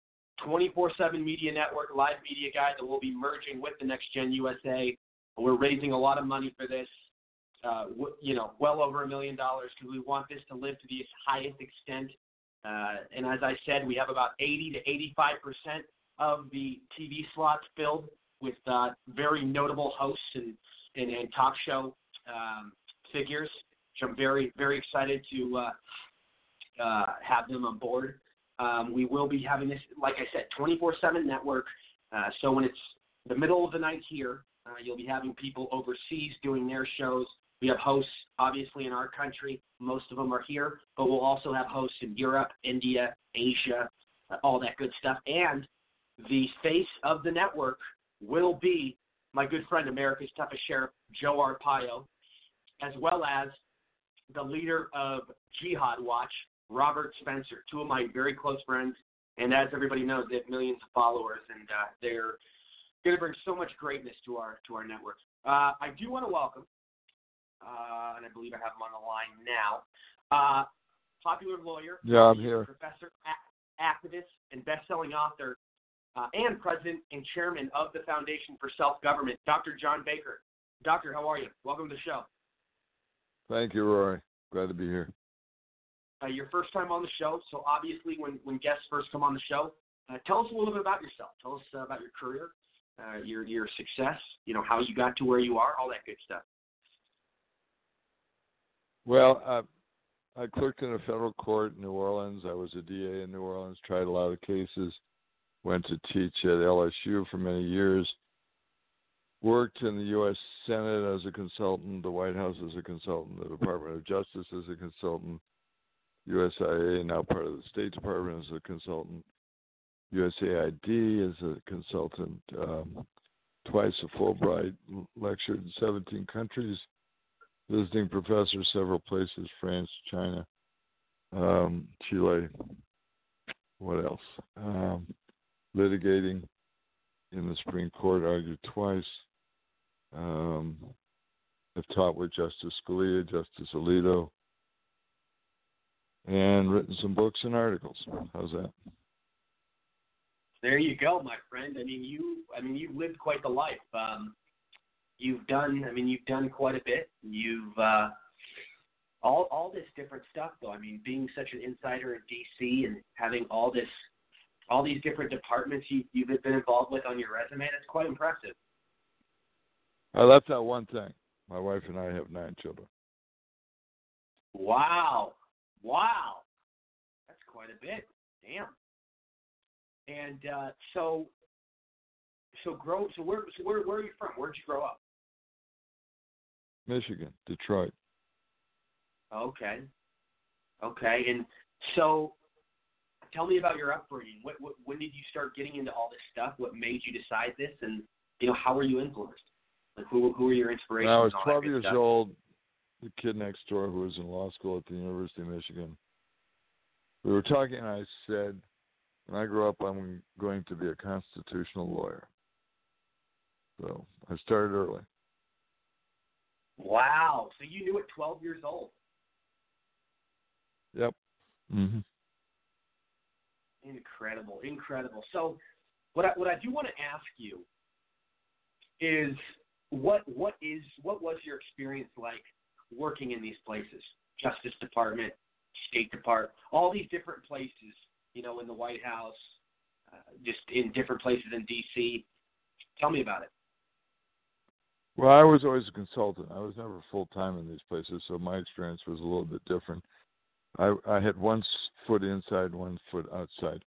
24/7 media network, Live Media Guide, that will be merging with the NextGenUSA. We're raising a lot of money for this. Well over $1 million, because we want this to live to the highest extent. And as I said, we have about 80 to 85% of the TV slots filled with very notable hosts and talk show figures, which I'm very, very excited to have them on board. We will be having this, like I said, 24/7 network. So when it's the middle of the night here, you'll be having people overseas doing their shows. We have hosts, obviously, in our country. Most of them are here, but we'll also have hosts in Europe, India, Asia, all that good stuff. And the face of the network will be my good friend, America's toughest sheriff, Joe Arpaio, as well as the leader of Jihad Watch, Robert Spencer, two of my very close friends. And as everybody knows, they have millions of followers, and they're going to bring so much greatness to our network. I do want to welcome, and I believe I have him on the line now, popular lawyer, I'm here, professor, activist, and best-selling author, and president and chairman of the Foundation for Self-Government, Dr. John Baker. Doctor, how are you? Welcome to the show. Thank you, Rory. Glad to be here. Your first time on the show, so obviously when guests first come on the show, tell us a little bit about yourself. Tell us about your career, your success, how you got to where you are, all that good stuff. Well, I clerked in a federal court in New Orleans. I was a DA in New Orleans, tried a lot of cases, went to teach at LSU for many years, worked in the U.S. Senate as a consultant, the White House as a consultant, the Department of Justice as a consultant, USIA, now part of the State Department, as a consultant, USAID as a consultant, twice a Fulbright, lectured in 17 countries. Visiting professor several places, France, China, Chile. What else? Litigating in the Supreme Court, argued twice. I've taught with Justice Scalia, Justice Alito, and written some books and articles. How's that? There you go, my friend. You've lived quite the life. You've done quite a bit. You've all this different stuff, though. I mean, being such an insider in D.C. and having all these different departments you've been involved with on your resume, that's quite impressive. I left out one thing. My wife and I have 9 children. Wow. That's quite a bit. Damn. And where are you from? Where'd you grow up? Michigan, Detroit. Okay. And so tell me about your upbringing. When did you start getting into all this stuff? What made you decide this? And, how were you influenced? Like, who are your inspirations? When I was 12 years old, the kid next door who was in law school at the University of Michigan, we were talking, and I said, when I grow up, I'm going to be a constitutional lawyer. So I started early. Wow. So you knew at 12 years old. Yep. Mm-hmm. Incredible. So what I do want to ask you is what was your experience like working in these places? Justice Department, State Department, all these different places, in the White House, just in different places in D.C. Tell me about it. Well, I was always a consultant. I was never full-time in these places, so my experience was a little bit different. I had one foot inside, one foot outside.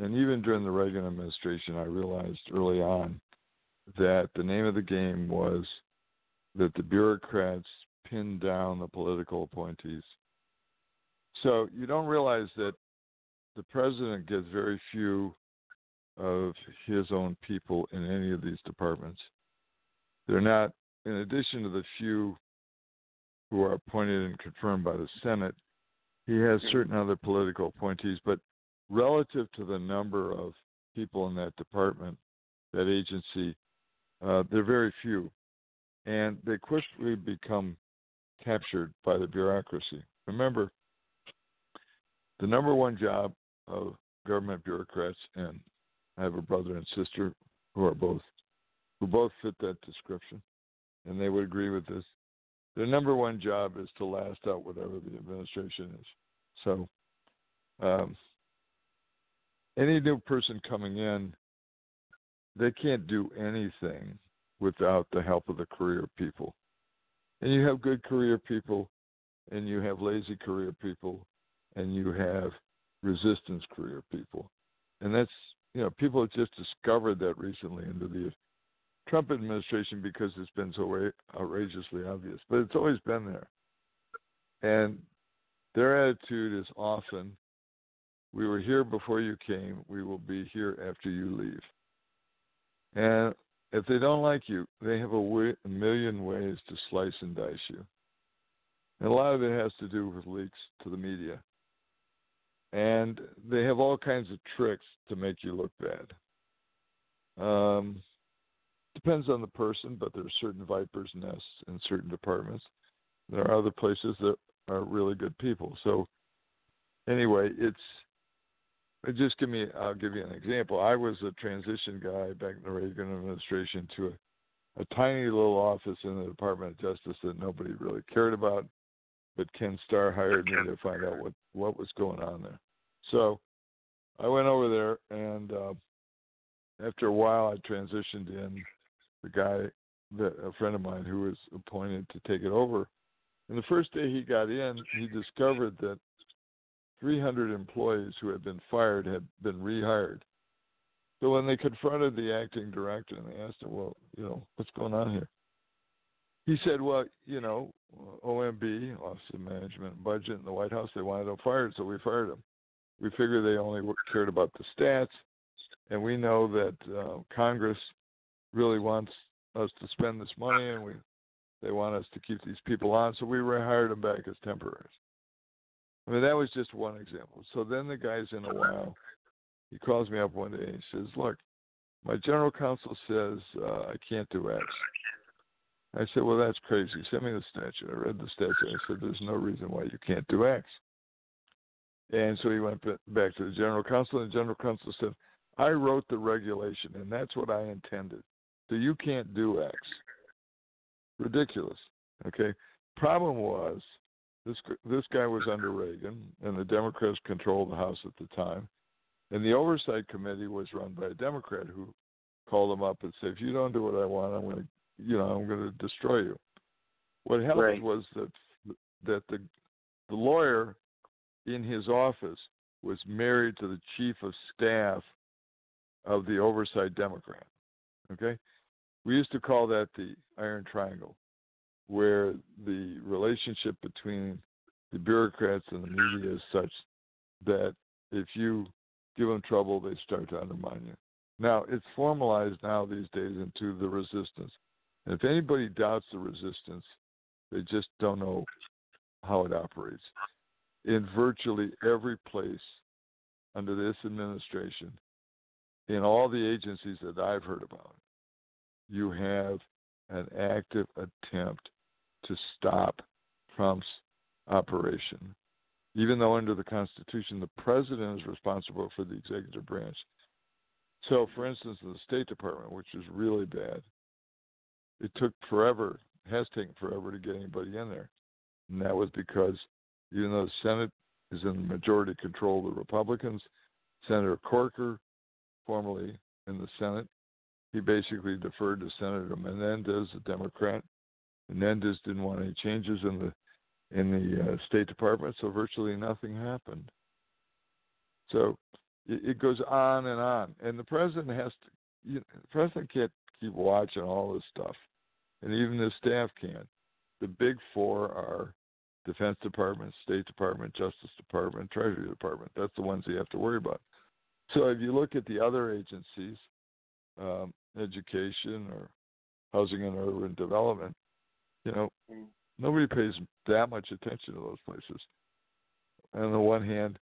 And even during the Reagan administration, I realized early on that the name of the game was that the bureaucrats pinned down the political appointees. So you don't realize that the president gets very few of his own people in any of these departments. They're not, in addition to the few who are appointed and confirmed by the Senate, he has certain other political appointees, but relative to the number of people in that department, that agency, they're very few. And they quickly become captured by the bureaucracy. Remember, the number one job of government bureaucrats, and I have a brother and sister who both fit that description, and they would agree with this. Their number one job is to last out whatever the administration is. So any new person coming in, they can't do anything without the help of the career people. And you have good career people, and you have lazy career people, and you have resistance career people. And that's, people have just discovered that recently under the Trump administration because it's been so outrageously obvious. But it's always been there. And their attitude is often, we were here before you came, we will be here after you leave. And if they don't like you, they have a million ways to slice and dice you. And a lot of it has to do with leaks to the media. And they have all kinds of tricks to make you look bad. Depends on the person, but there are certain viper's nests in certain departments. There are other places that are really good people. So anyway, I'll give you an example. I was a transition guy back in the Reagan administration to a tiny little office in the Department of Justice that nobody really cared about, but Ken Starr hired me to find out what was going on there. So I went over there, and after a while I transitioned in the guy, a friend of mine who was appointed to take it over. And the first day he got in, he discovered that 300 employees who had been fired had been rehired. So when they confronted the acting director and they asked him, well, what's going on here? He said, well, OMB, Office of Management and Budget in the White House, they wanted him fired, so we fired him. We figured they only cared about the stats, and we know that Congress really wants us to spend this money, and they want us to keep these people on, so we rehired them back as temporaries. I mean, that was just one example. So then the guy's in a while. He calls me up one day and he says, look, my general counsel says I can't do X. I said, well, that's crazy. Send me the statute. I read the statute. I said, there's no reason why you can't do X. And so he went back to the general counsel, and the general counsel said, I wrote the regulation, and that's what I intended. So you can't do X. Ridiculous. Okay. Problem was, this guy was under Reagan, and the Democrats controlled the House at the time. And the Oversight Committee was run by a Democrat who called him up and said, if you don't do what I want, I'm going to destroy you. What happened was that the lawyer in his office was married to the chief of staff of the Oversight Democrat. Okay? We used to call that the Iron Triangle, where the relationship between the bureaucrats and the media is such that if you give them trouble, they start to undermine you. Now, it's formalized now these days into the resistance. And if anybody doubts the resistance, they just don't know how it operates. In virtually every place under this administration, in all the agencies that I've heard about, you have an active attempt to stop Trump's operation. Even though under the Constitution, the president is responsible for the executive branch. So, for instance, the State Department, which is really bad, it took forever, has taken forever to get anybody in there. And that was because even though the Senate is in the majority control of the Republicans, Senator Corker, formerly in the Senate, he basically deferred to Senator Menendez, a Democrat. Menendez didn't want any changes in the State Department, so virtually nothing happened. So it goes on, and the president the president can't keep watching all this stuff, and even his staff can't. The big four are Defense Department, State Department, Justice Department, Treasury Department. That's the ones you have to worry about. So if you look at the other agencies, education or housing and urban development, nobody pays that much attention to those places. And on the one hand,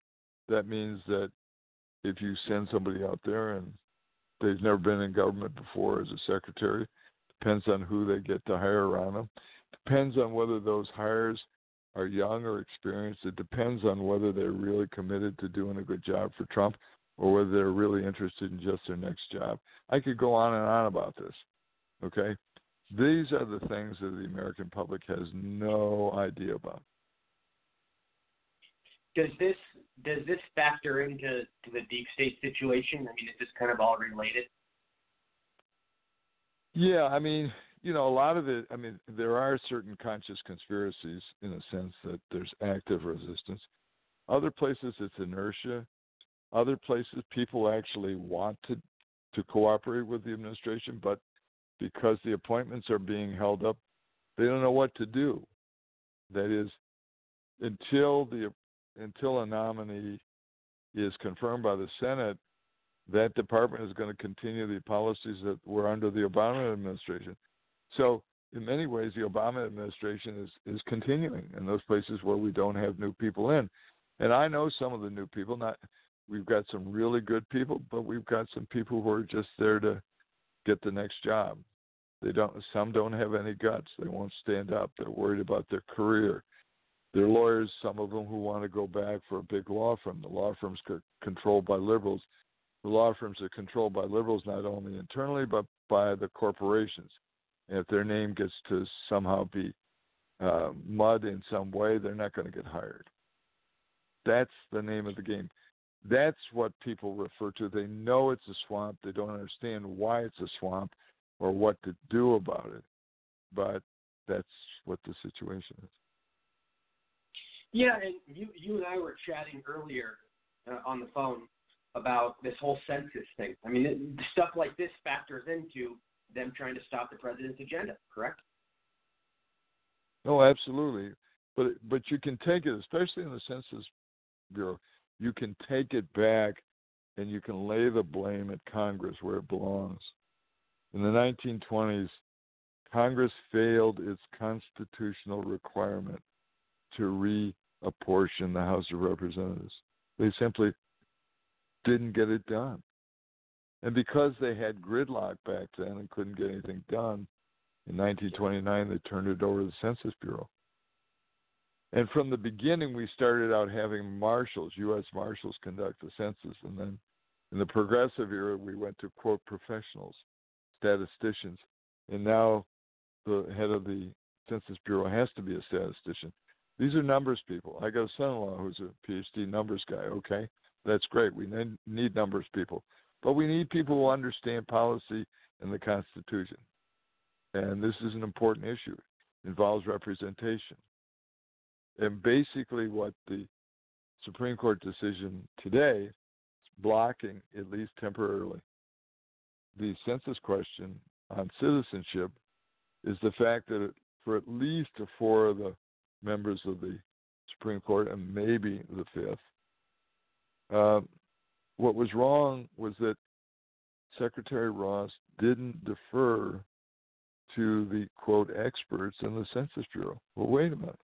that means that if you send somebody out there and they've never been in government before as a secretary, depends on who they get to hire around them, depends on whether those hires are young or experienced. It depends on whether they're really committed to doing a good job for Trump or whether they're really interested in just their next job. I could go on and on about this, okay? These are the things that the American public has no idea about. Does this factor into the deep state situation? I mean, is this kind of all related? Yeah, I mean, a lot of it, there are certain conscious conspiracies in a sense that there's active resistance. Other places it's inertia. Other places people actually want to cooperate with the administration, but because the appointments are being held up, they don't know what to do. That is, until a nominee is confirmed by the Senate, that department is going to continue the policies that were under the Obama administration. So in many ways, the Obama administration is continuing in those places where we don't have new people in. And I know some of the new people. We've got some really good people, but we've got some people who are just there to get the next job. Some don't have any guts. They won't stand up. They're worried about their career. They're lawyers, some of them who want to go back for a big law firm. The law firms are controlled by liberals. The law firms are controlled by liberals not only internally but by the corporations. And if their name gets to somehow be mud in some way, they're not going to get hired. That's the name of the game. That's what people refer to. They know it's a swamp. They don't understand why it's a swamp or what to do about it. But that's what the situation is. Yeah, and you and I were chatting earlier on the phone about this whole census thing. I mean, stuff like this factors into them trying to stop the president's agenda, correct? No, absolutely. But you can take it, especially in the Census Bureau, you can take it back and you can lay the blame at Congress where it belongs. In the 1920s, Congress failed its constitutional requirement to apportion the House of Representatives. They simply didn't get it done. And because they had gridlock back then and couldn't get anything done, in 1929 they turned it over to the Census Bureau. And from the beginning, we started out having marshals, U.S. marshals, conduct the census. And then in the progressive era, we went to, quote, professionals, statisticians. And now the head of the Census Bureau has to be a statistician. These are numbers people. I got a son-in-law who's a PhD numbers guy, okay? That's great. We need numbers people. But we need people who understand policy and the Constitution. And this is an important issue. It involves representation. And basically what the Supreme Court decision today is blocking, at least temporarily, the census question on citizenship is the fact that for at least four of the members of the Supreme Court and maybe the fifth, what was wrong was that Secretary Ross didn't defer to the, quote, experts in the Census Bureau. Well, wait a minute.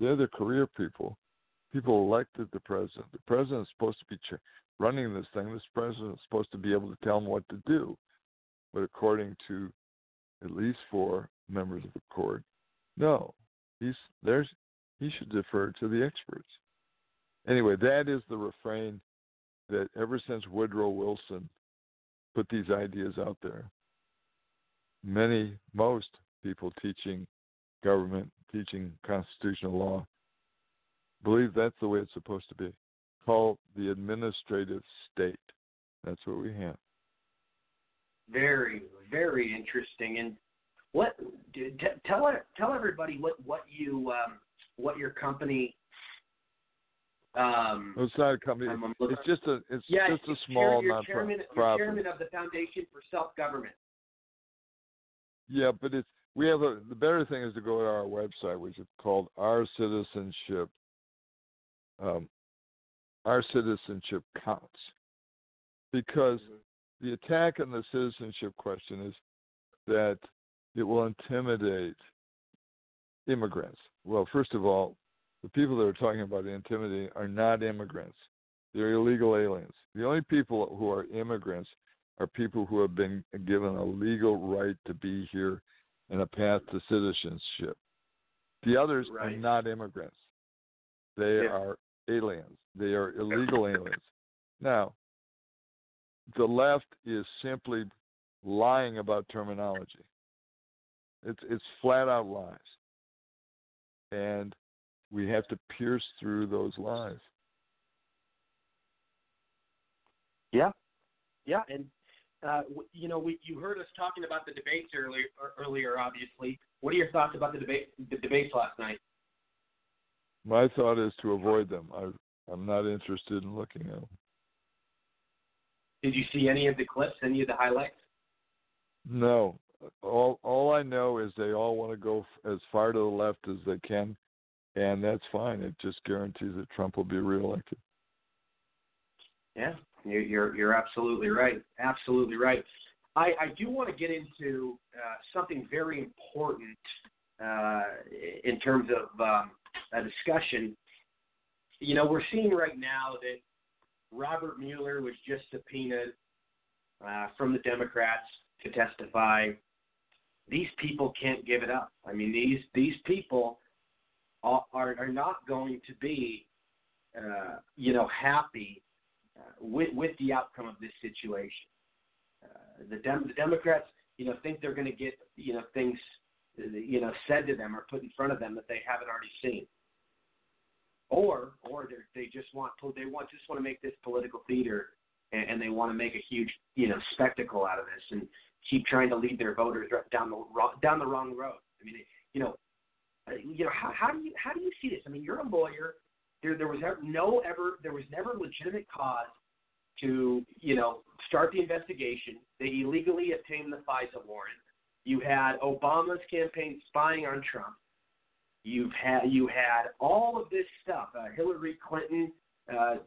They're the career people. People elected the president. The president is supposed to be running this thing. This president is supposed to be able to tell them what to do. But according to at least four members of the court, no, he should defer to the experts. Anyway, that is the refrain that ever since Woodrow Wilson put these ideas out there, most people teaching government, teaching constitutional law, believe that's the way it's supposed to be. Called the administrative state. That's what we have. Very, very interesting. And what tell everybody what your company. It's not a company. It's just a small nonprofit. You're chairman of the Foundation for Self-Government. Yeah, but the better thing is to go to our website, which is called Our Citizenship. Our Citizenship Counts, because the attack on the citizenship question is that it will intimidate immigrants. Well, first of all, the people that are talking about intimidating are not immigrants. They're illegal aliens. The only people who are immigrants are people who have been given a legal right to be here and a path to citizenship. The others are not immigrants. They are aliens. They are illegal aliens. Now, the left is simply lying about terminology. It's flat-out lies. And we have to pierce through those lies. Yeah. Yeah, and you heard us talking about the debates earlier, obviously. What are your thoughts about the debates last night? My thought is to avoid them. I'm not interested in looking at them. Did you see any of the clips, any of the highlights? No. All I know is they all want to go as far to the left as they can, and that's fine. It just guarantees that Trump will be reelected. Yeah, you're absolutely right. Absolutely right. I do want to get into something very important in terms of a discussion. You know, we're seeing right now that Robert Mueller was just subpoenaed from the Democrats to testify. These people can't give it up. I mean, these people are not going to be, happy with the outcome of this situation. The Democrats, think they're going to get, things, said to them or put in front of them that they haven't already seen. Or they just want to make this political theater, and they want to make a huge, spectacle out of this and keep trying to lead their voters down the wrong road. I mean, how do you see this? I mean, you're a lawyer. There was never legitimate cause to start the investigation. They illegally obtained the FISA warrant. You had Obama's campaign spying on Trump. You had all of this stuff, Hillary Clinton, and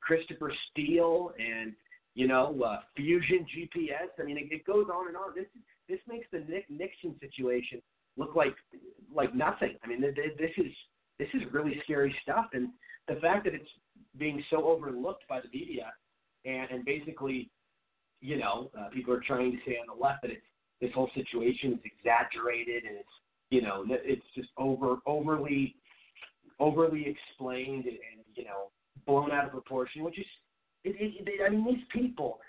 Christopher Steele, and Fusion GPS. I mean, it goes on and on. This makes the Nixon situation look like nothing. I mean, this is this is really scary stuff. And the fact that it's being so overlooked by the media and basically, you know, people are trying to say on the left that it's, this whole situation is exaggerated and it's, you know, it's just overly explained and, you know, blown out of proportion, which is, I mean, these people,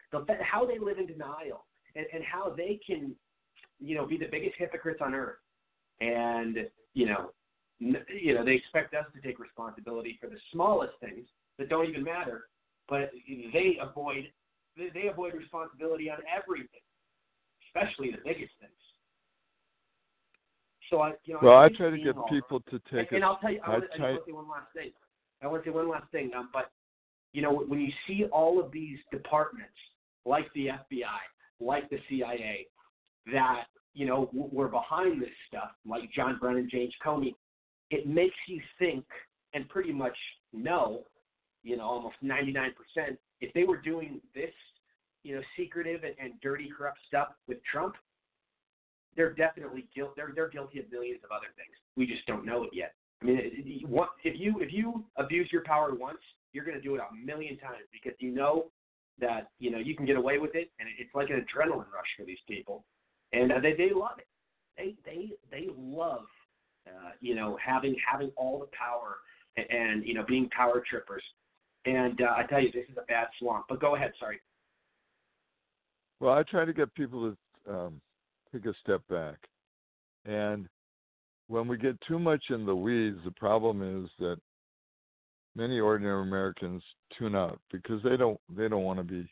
how they live in denial and how they can, you know, be the biggest hypocrites on earth. And, you know, they expect us to take responsibility for the smallest things that don't even matter, but they avoid responsibility on everything, especially the biggest things. So I try to get people to take it. And I'll tell you, I want to say one last thing. But you know, when you see all of these departments, like the FBI, like the CIA, that you know were behind this stuff, like John Brennan, James Comey, it makes you think and pretty much know, you know, almost 99%, if they were doing this, you know, secretive and dirty, corrupt stuff with Trump, they're definitely guilty. They're guilty of millions of other things. We just don't know it yet. I mean, if you abuse your power once, you're going to do it a million times because you know that, you know, you can get away with it, and it's like an adrenaline rush for these people, and they love it. They love, you know, having all the power and you know, being power trippers. And I tell you, this is a bad swamp. But go ahead, sorry. Well, I try to get people to take a step back. And when we get too much in the weeds, the problem is that many ordinary Americans tune out because they don't want to be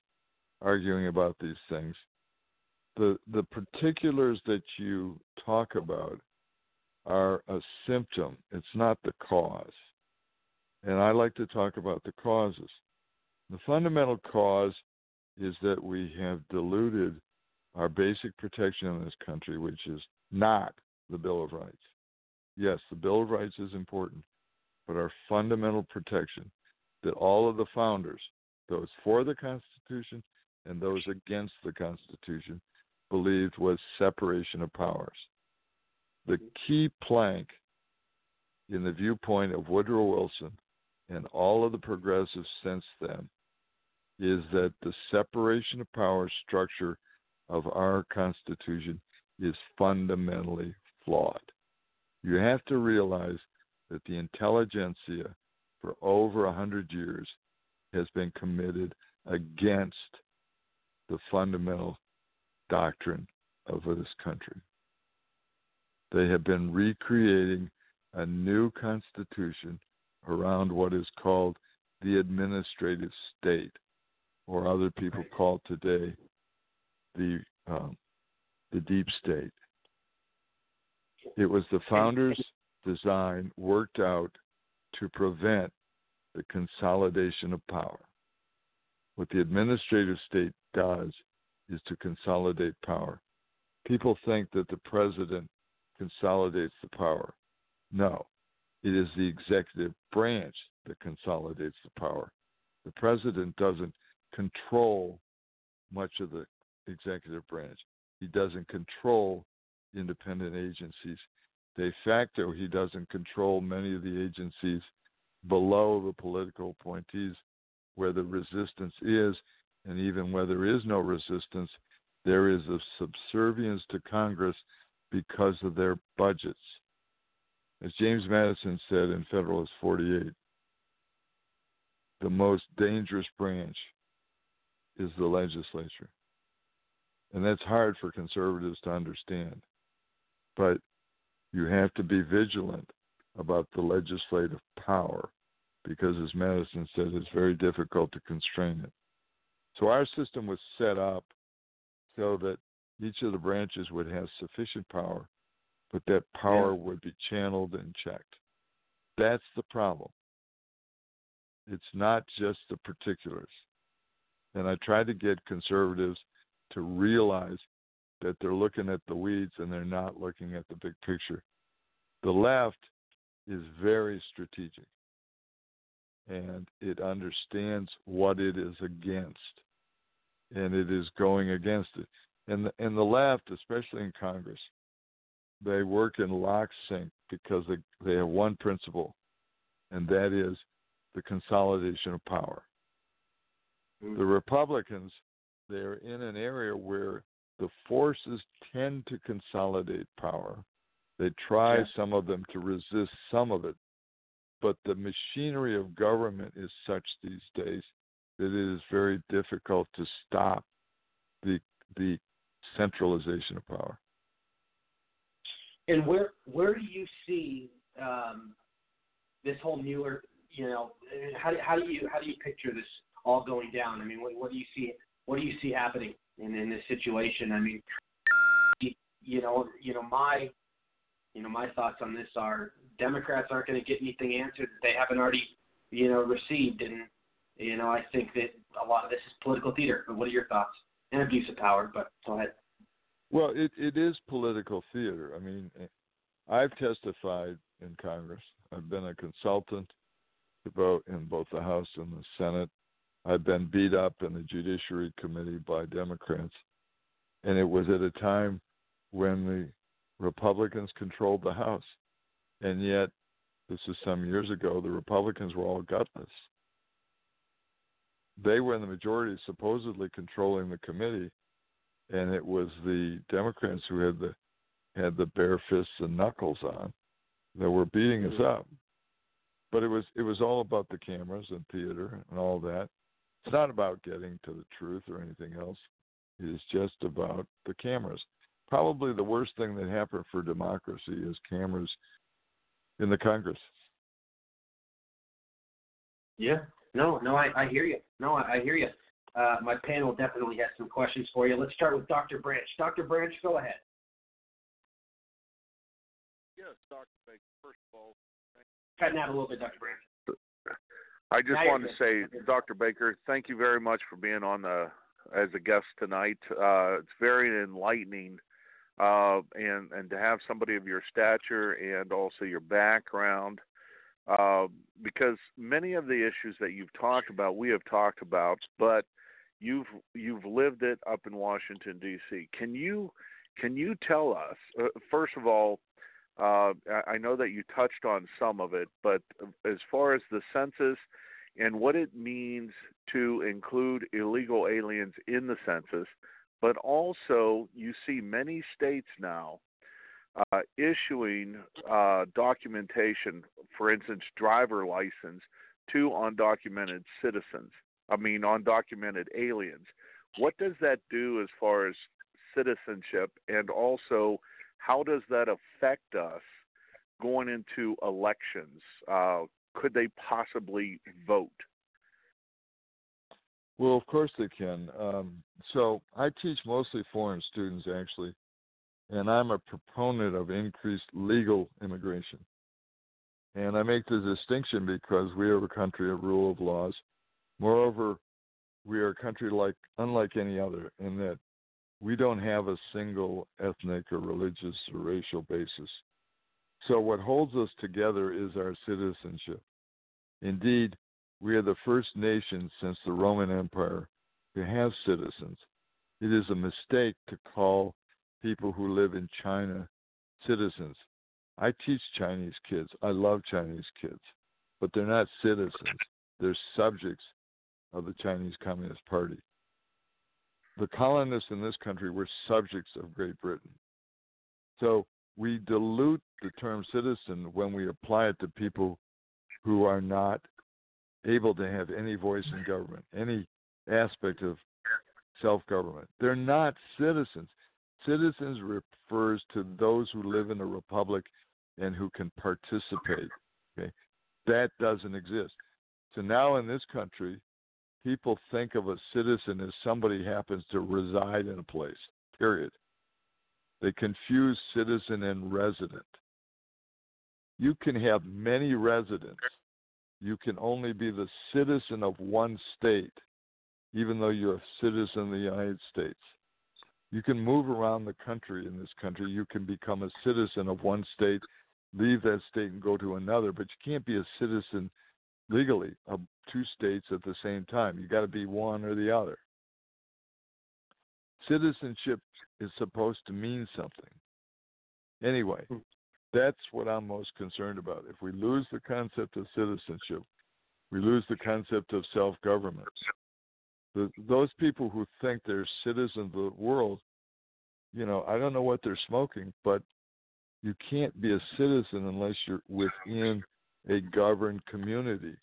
arguing about these things. The particulars that you talk about are a symptom. It's not the cause. And I like to talk about the causes. The fundamental cause is that we have diluted our basic protection in this country, which is not the Bill of Rights. Yes, the Bill of Rights is important, but our fundamental protection that all of the founders, those for the Constitution and those against the Constitution, believed was separation of powers. The key plank in the viewpoint of Woodrow Wilson and all of the progressives since then is that the separation of powers structure of our Constitution is fundamentally flawed. You have to realize that the intelligentsia for over 100 years has been committed against the fundamental doctrine of this country. They have been recreating a new constitution around what is called the administrative state, or other people call today the deep state. It was the founders' design worked out to prevent the consolidation of power. What the administrative state does is to consolidate power. People think that the president consolidates the power. No, it is the executive branch that consolidates the power. The president doesn't control much of the executive branch. He doesn't control independent agencies. De facto, he doesn't control many of the agencies below the political appointees where the resistance is, and even where there is no resistance, there is a subservience to Congress because of their budgets. As James Madison said in Federalist 48, the most dangerous branch is the legislature. And that's hard for conservatives to understand. But you have to be vigilant about the legislative power because, as Madison said, it's very difficult to constrain it. So our system was set up so that each of the branches would have sufficient power, but that power would be channeled and checked. That's the problem. It's not just the particulars. And I try to get conservatives to realize that they're looking at the weeds and they're not looking at the big picture. The left is very strategic, and it understands what it is against, and it is going against it. And the left, especially in Congress, they work in lock sync because they have one principle. and that is the consolidation of power. The Republicans, they're in an area where the forces tend to consolidate power. They try, some of them, to resist some of it. But the machinery of government is such these days that it is very difficult to stop the centralization of power. And where do you see this whole newer, you know, how do you picture this all going down? I mean, what do you see happening in this situation? I mean, my thoughts on this are Democrats aren't going to get anything answered that they haven't already, received, and I think that a lot of this is political theater. But what are your thoughts? And abuse of power, but go ahead. Well, it is political theater. I mean, I've testified in Congress. I've been a consultant in both the House and the Senate. I've been beat up in the Judiciary Committee by Democrats. And it was at a time when the Republicans controlled the House. And yet, this is some years ago, the Republicans were all gutless. They were in the majority supposedly controlling the committee, and it was the Democrats who had the bare fists and knuckles on that were beating us up. But it was all about the cameras and theater and all that. It's not about getting to the truth or anything else. It is just about the cameras. Probably the worst thing that happened for democracy is cameras in the Congress. Yeah. No, I hear you. I hear you. My panel definitely has some questions for you. Let's start with Dr. Branch. Dr. Branch, go ahead. Yes, Dr. Baker, first of all. Cutting out a little bit, Dr. Branch. I just wanted to say, Dr. Baker, thank you very much for being on as a guest tonight. It's very enlightening, and to have somebody of your stature and also your background, because many of the issues that you've talked about, we have talked about, but you've lived it up in Washington, D.C. Can you tell us, first of all, I know that you touched on some of it, but as far as the census and what it means to include illegal aliens in the census, but also you see many states now issuing documentation, for instance, driver license to undocumented citizens. I mean, undocumented aliens. What does that do as far as citizenship, and also how does that affect us going into elections? Could they possibly vote? Well, of course they can. So I teach mostly foreign students, actually. And I'm a proponent of increased legal immigration. And I make the distinction because we are a country of rule of laws. Moreover, we are a country unlike any other in that we don't have a single ethnic or religious or racial basis. So what holds us together is our citizenship. Indeed, we are the first nation since the Roman Empire to have citizens. It is a mistake to call people who live in China citizens. I teach Chinese kids. I love Chinese kids, but they're not citizens. They're subjects of the Chinese Communist Party. The colonists in this country were subjects of Great Britain. So we dilute the term citizen when we apply it to people who are not able to have any voice in government, any aspect of self-government. They're not citizens. Citizens refers to those who live in a republic and who can participate. Okay? That doesn't exist. So now in this country, people think of a citizen as somebody happens to reside in a place, period. They confuse citizen and resident. You can have many residents. You can only be the citizen of one state, even though you're a citizen of the United States. You can move around the country in this country. You can become a citizen of one state, leave that state and go to another, but you can't be a citizen legally of two states at the same time. You got to be one or the other. Citizenship is supposed to mean something. Anyway, That's what I'm most concerned about. If we lose the concept of citizenship, we lose the concept of self-government. Those people who think they're citizens of the world, you know, I don't know what they're smoking, but you can't be a citizen unless you're within a governed community.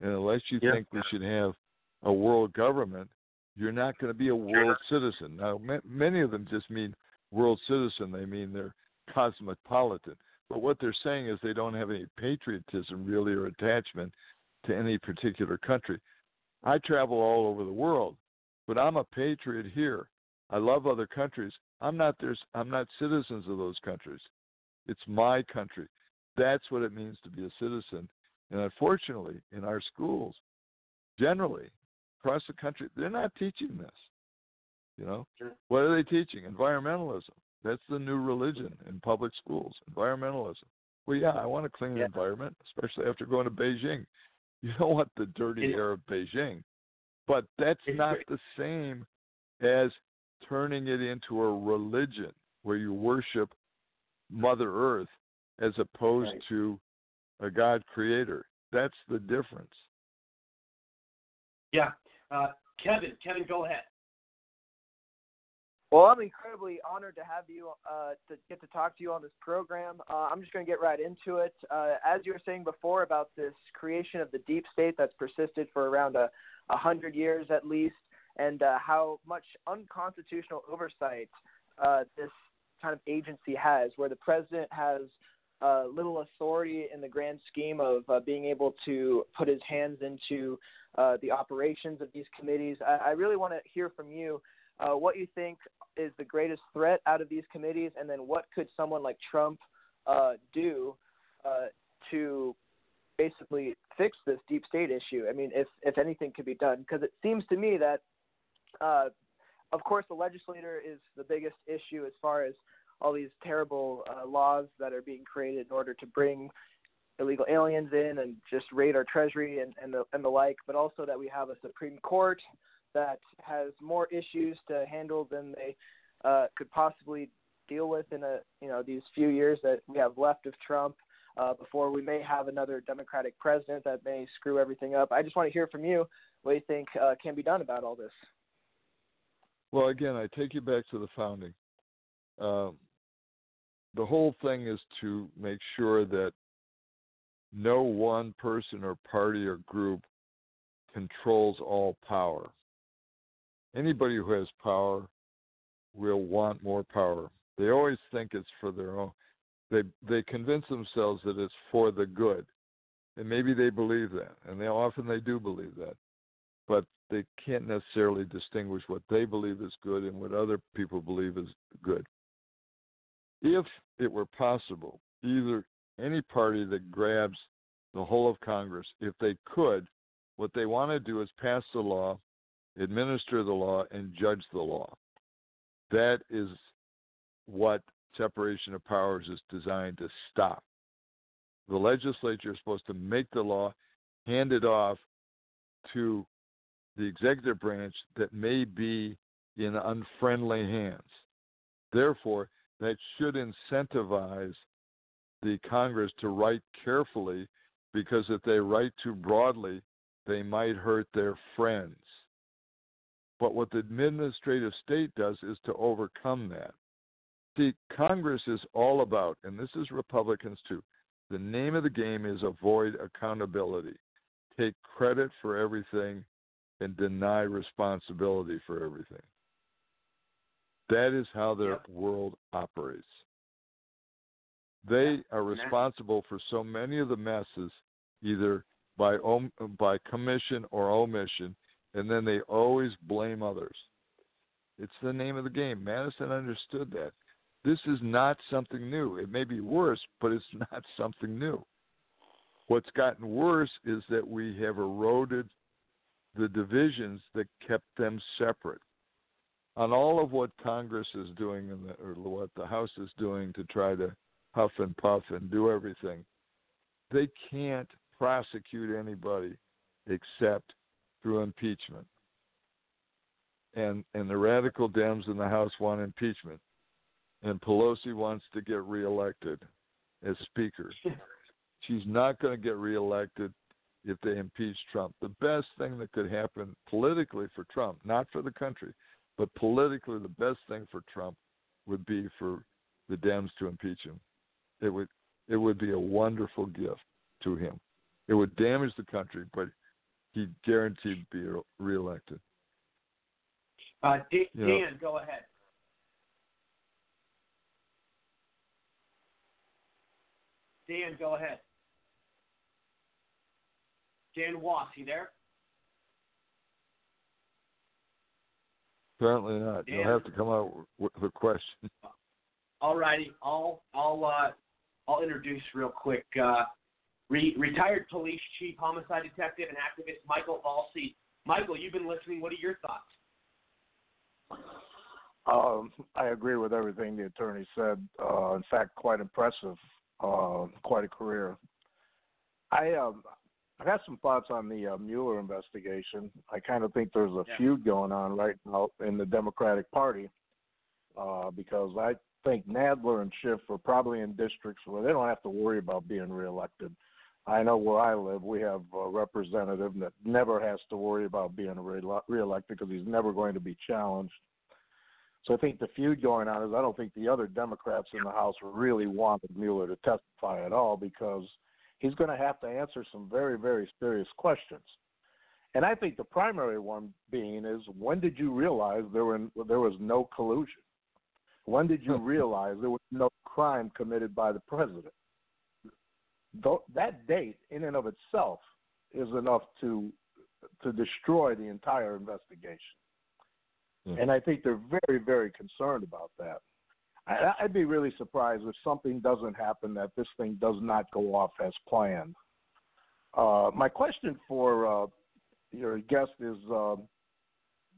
And unless you think we should have a world government, you're not going to be a world citizen. Now, many of them just mean world citizen. They mean they're cosmopolitan. But what they're saying is they don't have any patriotism, really, or attachment to any particular country. I travel all over the world, but I'm a patriot here. I love other countries. I'm not citizens of those countries. It's my country. That's what it means to be a citizen. And unfortunately, in our schools, generally, across the country, they're not teaching this. You know, what are they teaching? Environmentalism. That's the new religion in public schools, environmentalism. Well, yeah, I want a clean environment, especially after going to Beijing. You don't want the dirty air of Beijing. But that's not the same as turning it into a religion where you worship Mother Earth as opposed to a God creator. That's the difference. Yeah. Kevin, go ahead. Well, I'm incredibly honored to have you, to get to talk to you on this program. I'm just going to get right into it. As you were saying before about this creation of the deep state that's persisted for around 100 years at least, and how much unconstitutional oversight this kind of agency has, where the president has little authority in the grand scheme of being able to put his hands into the operations of these committees. I really want to hear from you what you think is the greatest threat out of these committees, and then what could someone like Trump do to basically fix this deep state issue? I mean, if anything could be done, because it seems to me that, of course, the legislator is the biggest issue as far as all these terrible laws that are being created in order to bring illegal aliens in and just raid our treasury and the like, but also that we have a Supreme Court that has more issues to handle than they could possibly deal with in these few years that we have left of Trump before we may have another Democratic president that may screw everything up. I just want to hear from you what you think can be done about all this. Well, again, I take you back to the founding. The whole thing is to make sure that no one person or party or group controls all power. Anybody who has power will want more power. They always think it's for their own. They convince themselves that it's for the good, and maybe they believe that, and often they do believe that, but they can't necessarily distinguish what they believe is good and what other people believe is good. If it were possible, either any party that grabs the whole of Congress, if they could, what they want to do is pass the law, administer the law, and judge the law. That is what separation of powers is designed to stop. The legislature is supposed to make the law, hand it off to the executive branch that may be in unfriendly hands. Therefore, that should incentivize the Congress to write carefully, because if they write too broadly, they might hurt their friends. But what the administrative state does is to overcome that. See, Congress is all about, and this is Republicans too, the name of the game is avoid accountability. Take credit for everything and deny responsibility for everything. That is how their world operates. They are responsible for so many of the messes, either by commission or omission, and then they always blame others. It's the name of the game. Madison understood that. This is not something new. It may be worse, but it's not something new. What's gotten worse is that we have eroded the divisions that kept them separate. On all of what Congress is doing or what the House is doing to try to huff and puff and do everything, they can't prosecute anybody except through impeachment. And the radical Dems in the House want impeachment. And Pelosi wants to get reelected. as Speaker. She's not going to get reelected if they impeach Trump. The best thing that could happen politically for Trump, not for the country, but politically the best thing for Trump would be for the Dems to impeach him. It would be a wonderful gift to him. It would damage the country, but he'd guaranteed be reelected. Dan, go ahead. Dan Walsh, you there? Apparently not. Dan. You'll have to come out with a question. All righty. I'll introduce real quick. Retired police chief, homicide detective, and activist Michael Balsey. Michael, you've been listening. What are your thoughts? I agree with everything the attorney said. In fact, quite impressive. Quite a career. I have some thoughts on the Mueller investigation. I kind of think there's a feud going on right now in the Democratic Party because I think Nadler and Schiff are probably in districts where they don't have to worry about being reelected. I know where I live, we have a representative that never has to worry about being reelected because he's never going to be challenged. So I think the feud going on is I don't think the other Democrats in the House really wanted Mueller to testify at all because he's going to have to answer some very, very serious questions. And I think the primary one being is, when did you realize there was no collusion? When did you realize there was no crime committed by the president? That date in and of itself is enough to destroy the entire investigation. And I think they're very, very concerned about that. I'd be really surprised if something doesn't happen, that this thing does not go off as planned. My question for your guest is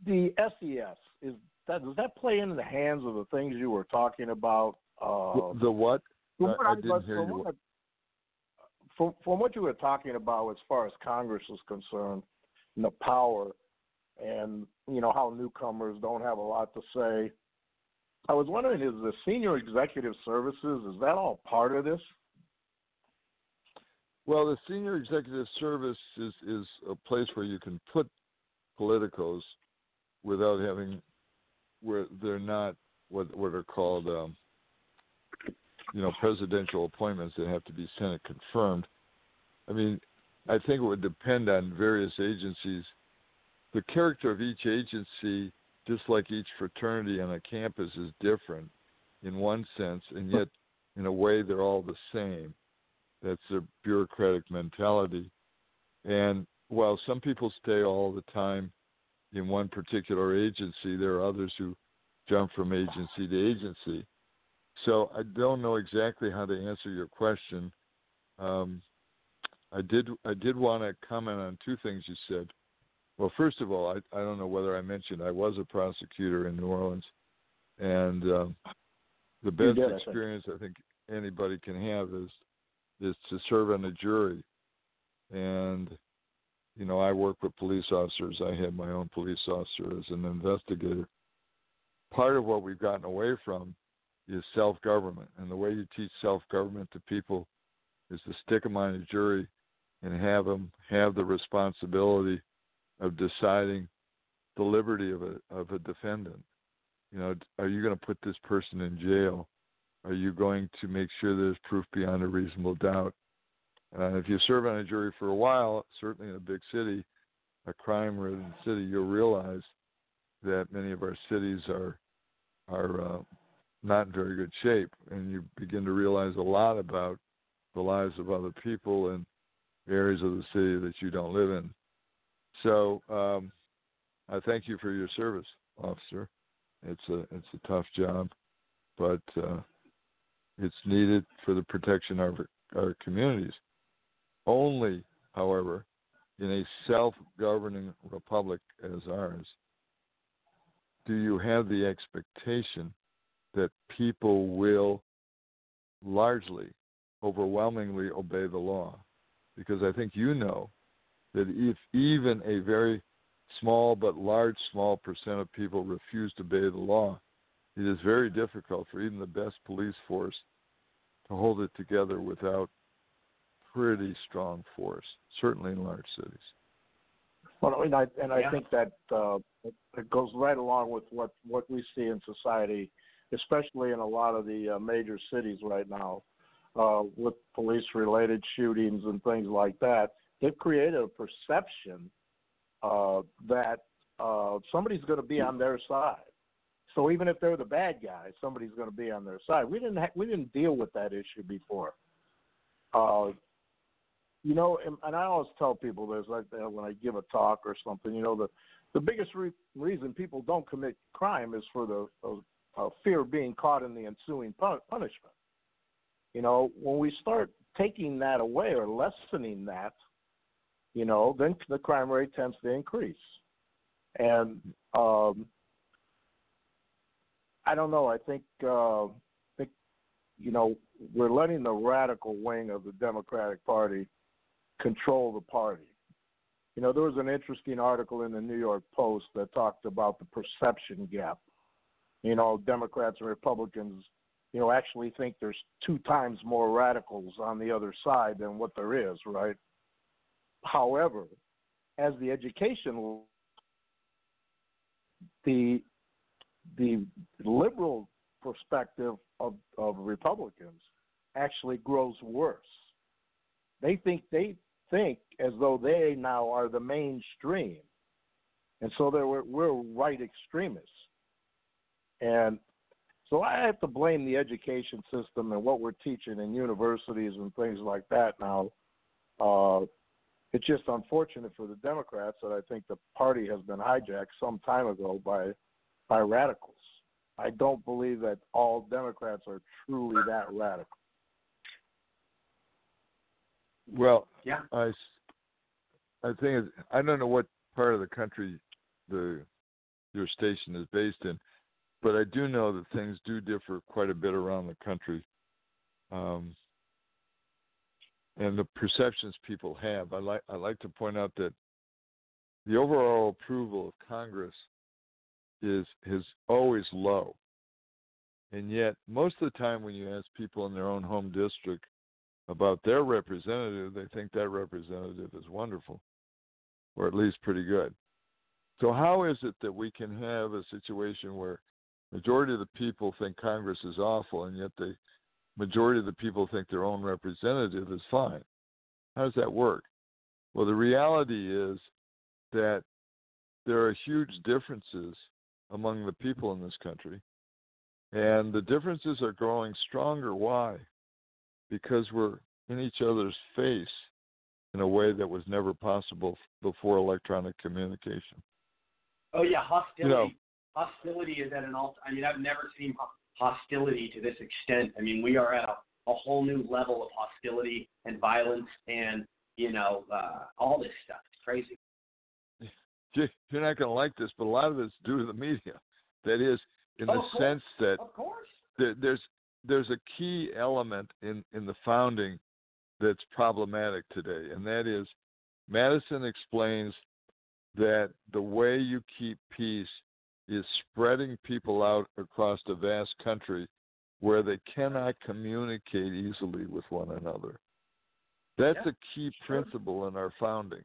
the SES. Does that play into the hands of the things you were talking about? The what? I didn't hear you. From what you were talking about as far as Congress is concerned, and the power, and you know how newcomers don't have a lot to say. I was wondering, is the senior executive services, is that all part of this? Well, the senior executive service is a place where you can put politicos without having, where they're not what are called, presidential appointments that have to be Senate confirmed. I mean, I think it would depend on various agencies. The character of each agency, just like each fraternity on a campus, is different in one sense, and yet, in a way, they're all the same. That's their bureaucratic mentality. And while some people stay all the time in one particular agency, there are others who jump from agency to agency. So I don't know exactly how to answer your question. I did want to comment on two things you said. Well, first of all, I don't know whether I mentioned I was a prosecutor in New Orleans, and the best experience I think anybody can have is to serve on a jury. And, I work with police officers. I had my own police officer as an investigator. Part of what we've gotten away from is self-government, and the way you teach self-government to people is to stick them on a jury and have them have the responsibility of deciding the liberty of a defendant. Are you going to put this person in jail? Are you going to make sure there's proof beyond a reasonable doubt? And if you serve on a jury for a while, certainly in a big city, a crime-ridden city, you'll realize that many of our cities are not in very good shape, and you begin to realize a lot about the lives of other people and areas of the city that you don't live in. So I thank you for your service, officer. It's a tough job, but it's needed for the protection of our communities. Only, however, in a self-governing republic as ours, do you have the expectation that people will largely, overwhelmingly obey the law. Because I think that if even a very small but large small percent of people refuse to obey the law, it is very difficult for even the best police force to hold it together without pretty strong force, certainly in large cities. Well, and I think that it goes right along with what we see in society, especially in a lot of the major cities right now, with police-related shootings and things like that. They've created a perception that somebody's going to be on their side. So even if they're the bad guys, somebody's going to be on their side. We didn't deal with that issue before. You know, and I always tell people this, like when I give a talk or something, you know, the biggest reason people don't commit crime is for the fear of being caught in the ensuing punishment. You know, when we start taking that away or lessening that, you know, then the crime rate tends to increase. And I don't know. I think, you know, we're letting the radical wing of the Democratic Party control the party. You know, there was an interesting article in the New York Post that talked about the perception gap. You know, Democrats and Republicans, you know, actually think there's 2 times more radicals on the other side than what there is, right? However, as the education, the liberal perspective of Republicans actually grows worse. They think as though they now are the mainstream, and so we're right extremists. And so I have to blame the education system and what we're teaching in universities and things like that now. It's just unfortunate for the Democrats that I think the party has been hijacked some time ago by radicals. I don't believe that all Democrats are truly that radical. Well, yeah. I think I don't know what part of the country your station is based in, but I do know that things do differ quite a bit around the country, and the perceptions people have. I like to point out that the overall approval of Congress is always low. And yet, most of the time when you ask people in their own home district about their representative, they think that representative is wonderful, or at least pretty good. So how is it that we can have a situation where majority of the people think Congress is awful, and yet the majority of the people think their own representative is fine? How does that work? Well, the reality is that there are huge differences among the people in this country. And the differences are growing stronger. Why? Because we're in each other's face in a way that was never possible before electronic communication. Oh, yeah, hostility is at an all. I mean, I've never seen hostility to this extent. I mean, we are at a whole new level of hostility and violence and, you know, all this stuff. It's crazy. You're not going to like this, but a lot of it's due to the media. That is, in the sense that there's a key element in the founding that's problematic today, and that is Madison explains that the way you keep peace is spreading people out across the vast country where they cannot communicate easily with one another. That's a key principle in our founding.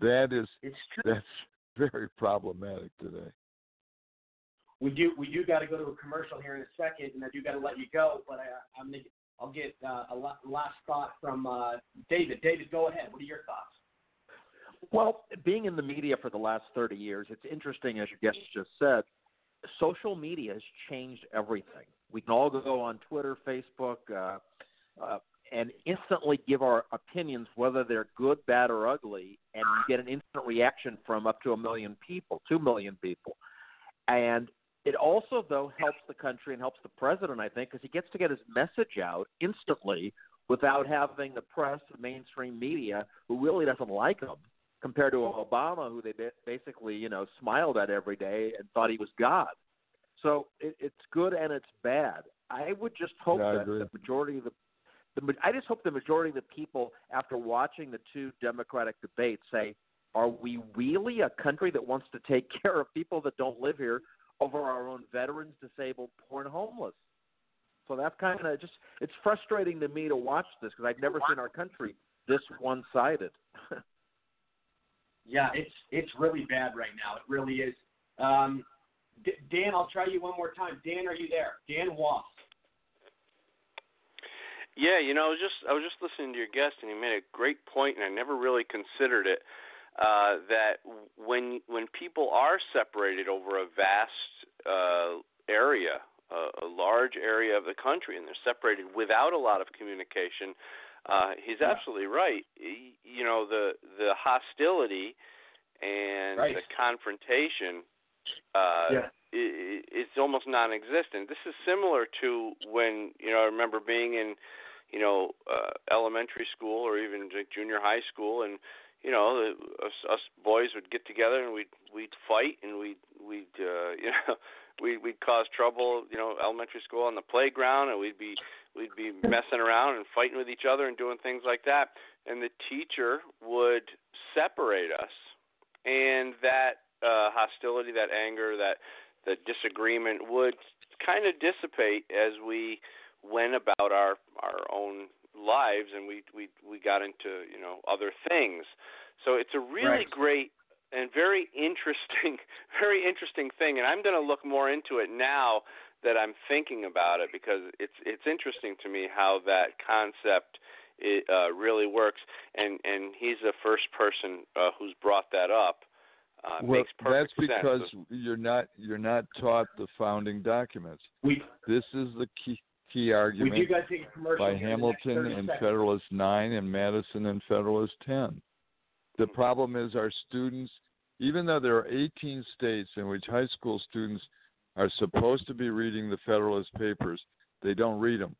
That's very problematic today. We do got to go to a commercial here in a second, and I do got to let you go. But I'll get a last thought from David. David, go ahead. What are your thoughts? Well, being in the media for the last 30 years, it's interesting, as your guest just said, social media has changed everything. We can all go on Twitter, Facebook, and instantly give our opinions, whether they're good, bad, or ugly, and you get an instant reaction from up to 1 million people, 2 million people. And it also, though, helps the country and helps the president, I think, because he gets to get his message out instantly without having the press, the mainstream media, who really doesn't like him, compared to Obama, who they basically, you know, smiled at every day and thought he was God. So it's good and it's bad. I would just hope that the majority of the I just hope the majority of the people, after watching the two Democratic debates, say, are we really a country that wants to take care of people that don't live here over our own veterans, disabled, poor, and homeless? So that's kind of just – it's frustrating to me to watch this because I've never seen our country this one-sided. Yeah, it's really bad right now. It really is. Dan, I'll try you one more time. Dan, are you there? Dan Walsh. Yeah, you know, I was just listening to your guest, and he made a great point, and I never really considered it, that when people are separated over a vast area, a large area of the country, and they're separated without a lot of communication, he's absolutely right. You know, the hostility and the confrontation, it's almost non-existent. This is similar to when, you know, I remember being in, you know, elementary school or even junior high school, and, you know, us boys would get together and we'd fight and we'd cause trouble, you know, elementary school on the playground, and we'd be messing around and fighting with each other and doing things like that. And the teacher would separate us, and that hostility, that anger, that disagreement would kind of dissipate as we went about our own lives, and we got into, you know, other things. So it's a really great and very interesting thing, and I'm going to look more into it now that I'm thinking about it, because it's interesting to me how that concept really works, and he's the first person who's brought that up. Well, that's because you're not taught the founding documents. This is the key argument by Hamilton in Federalist 9 and Madison in Federalist 10. The problem is our students, even though there are 18 states in which high school students are supposed to be reading the Federalist Papers, they don't read them.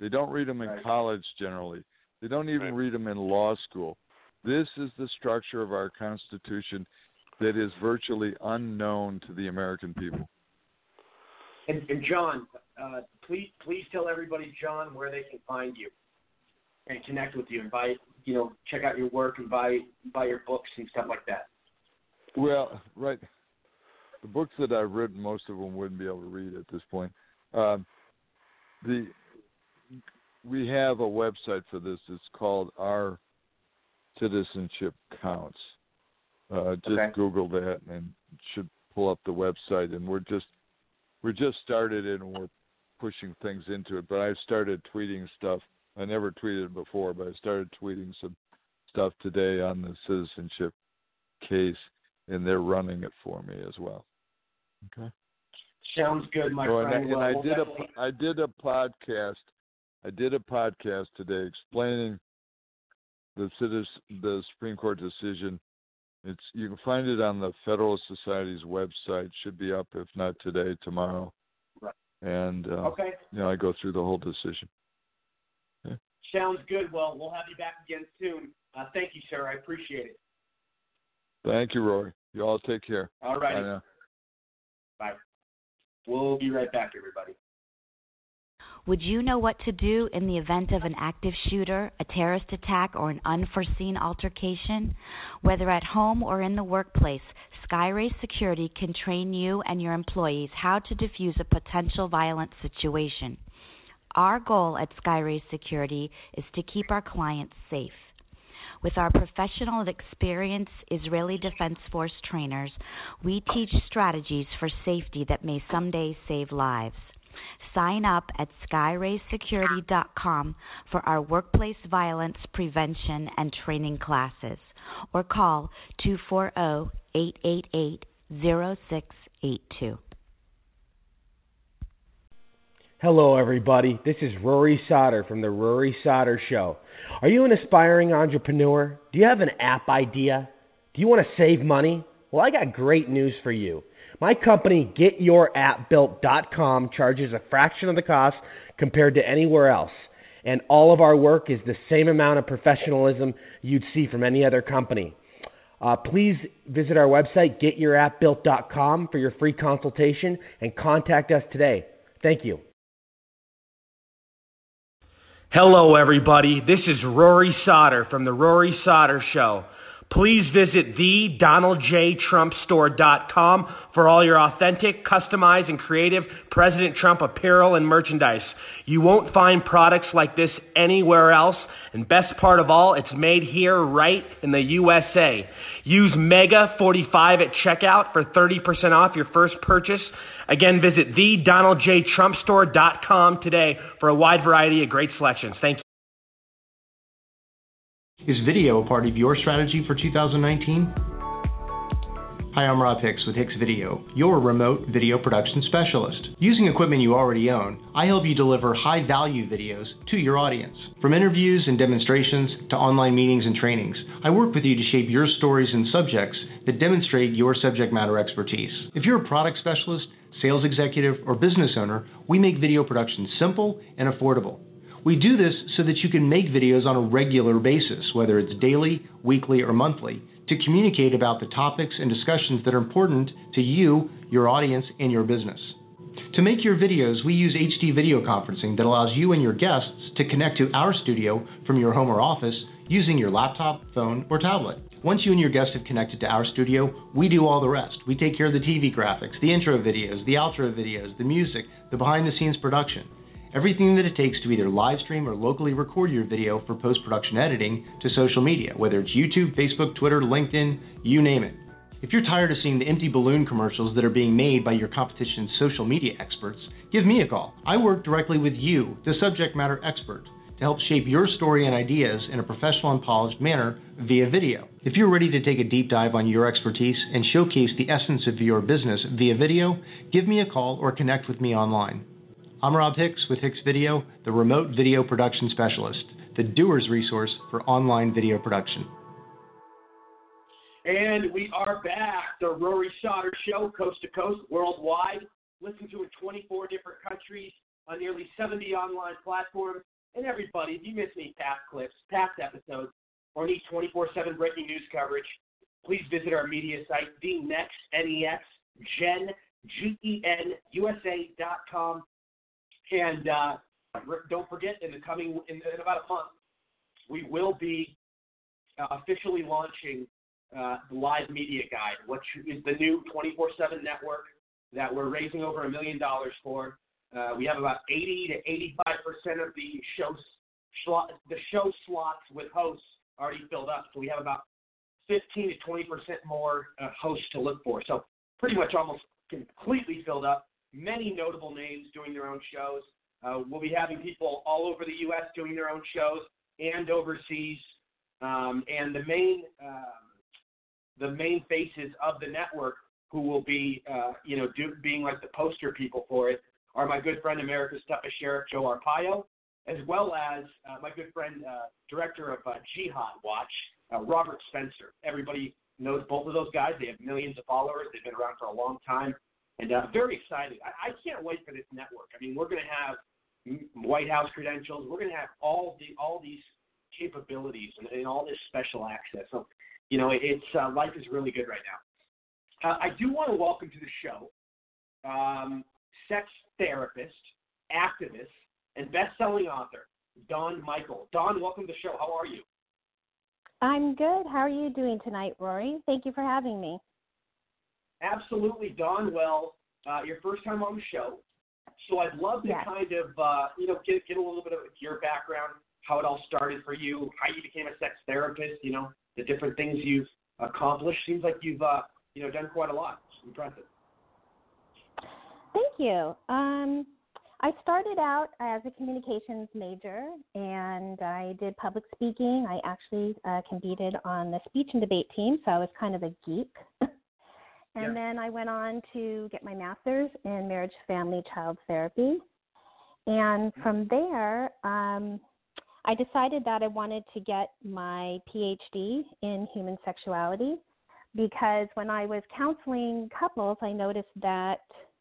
They don't read them in college generally. They don't even read them in law school. This is the structure of our Constitution that is virtually unknown to the American people. And John, please tell everybody, John, where they can find you and connect with you and buy, you know, check out your work and buy your books and stuff like that. Well, the books that I've written, most of them wouldn't be able to read at this point. We have a website for this. It's called Our Citizenship Counts. Google that and should pull up the website. And we're just started it, and we're pushing things into it. But I've started tweeting stuff. I never tweeted before, but I started tweeting some stuff today on the citizenship case, and they're running it for me as well. Okay. Sounds good, my friend. And I did a podcast today explaining the Supreme Court decision. You can find it on the Federalist Society's website. Should be up, if not today, tomorrow. Right. And you know, I go through the whole decision. Yeah. Sounds good. Well, we'll have you back again soon. Thank you, sir. I appreciate it. Thank you, Rory. You all take care. All right. Bye now. Bye. We'll be right back, everybody. Would you know what to do in the event of an active shooter, a terrorist attack, or an unforeseen altercation? Whether at home or in the workplace, SkyRace Security can train you and your employees how to defuse a potential violent situation. Our goal at SkyRace Security is to keep our clients safe. With our professional and experienced Israeli Defense Force trainers, we teach strategies for safety that may someday save lives. Sign up at SkyRaceSecurity.com for our workplace violence prevention and training classes, or call 240-888-0682. Hello, everybody. This is Rory Stodder from The Rory Stodder Show. Are you an aspiring entrepreneur? Do you have an app idea? Do you want to save money? Well, I got great news for you. My company, GetYourAppBuilt.com, charges a fraction of the cost compared to anywhere else. And all of our work is the same amount of professionalism you'd see from any other company. Please visit our website, GetYourAppBuilt.com, for your free consultation and contact us today. Thank you. Hello, everybody. This is Rory Stodder from The Rory Stodder Show. Please visit the DonaldJTrumpStore.com for all your authentic, customized, and creative President Trump apparel and merchandise. You won't find products like this anywhere else, and best part of all, it's made here right in the USA. Use MEGA45 at checkout for 30% off your first purchase. Again, visit the DonaldJTrumpStore.com today for a wide variety of great selections. Thank you. Is video a part of your strategy for 2019? Hi, I'm Rob Hicks with Hicks Video, your remote video production specialist. Using equipment you already own, I help you deliver high-value videos to your audience. From interviews and demonstrations to online meetings and trainings, I work with you to shape your stories and subjects that demonstrate your subject matter expertise. If you're a product specialist, sales executive, or business owner, we make video production simple and affordable. We do this so that you can make videos on a regular basis, whether it's daily, weekly, or monthly, to communicate about the topics and discussions that are important to you, your audience, and your business. To make your videos, we use HD video conferencing that allows you and your guests to connect to our studio from your home or office using your laptop, phone, or tablet. Once you and your guests have connected to our studio, we do all the rest. We take care of the TV graphics, the intro videos, the outro videos, the music, the behind-the-scenes production. Everything that it takes to either live stream or locally record your video for post-production editing to social media, whether it's YouTube, Facebook, Twitter, LinkedIn, you name it. If you're tired of seeing the empty balloon commercials that are being made by your competition's social media experts, give me a call. I work directly with you, the subject matter expert, to help shape your story and ideas in a professional and polished manner via video. If you're ready to take a deep dive on your expertise and showcase the essence of your business via video, give me a call or connect with me online. I'm Rob Hicks with Hicks Video, the remote video production specialist, the doer's resource for online video production. And we are back, the Rory Stodder Show, coast to coast, worldwide, listened to in 24 different countries, on nearly 70 online platforms. And everybody, if you miss any past clips, past episodes, or need 24/7 breaking news coverage, please visit our media site, NextGenUSA.com. And don't forget, in about a month, we will be officially launching the Live Media Guide, which is the new 24/7 network that we're raising over $1 million for. We have about 80% to 85% of the show slots with hosts already filled up, so we have about 15% to 20% more hosts to look for. So pretty much almost completely filled up. Many notable names doing their own shows. We'll be having people all over the U.S. doing their own shows and overseas. And the main faces of the network who will be, being like the poster people for it are my good friend, America's Toughest Sheriff, Joe Arpaio, as well as my good friend, director of Jihad Watch, Robert Spencer. Everybody knows both of those guys. They have millions of followers. They've been around for a long time. And I'm very excited. I can't wait for this network. I mean, we're going to have White House credentials. We're going to have all these capabilities and all this special access. So, it's life is really good right now. I do want to welcome to the show sex therapist, activist, and best-selling author, Dawn Michael. Dawn, welcome to the show. How are you? I'm good. How are you doing tonight, Rory? Thank you for having me. Absolutely, Dawn. Well, your first time on the show, so I'd love to kind of, get a little bit of your background, how it all started for you, how you became a sex therapist, the different things you've accomplished. Seems like you've, done quite a lot. It's impressive. Thank you. I started out as a communications major, and I did public speaking. I actually competed on the speech and debate team, so I was kind of a geek. And then I went on to get my master's in marriage, family, child therapy. And from there, I decided that I wanted to get my PhD in human sexuality because when I was counseling couples, I noticed that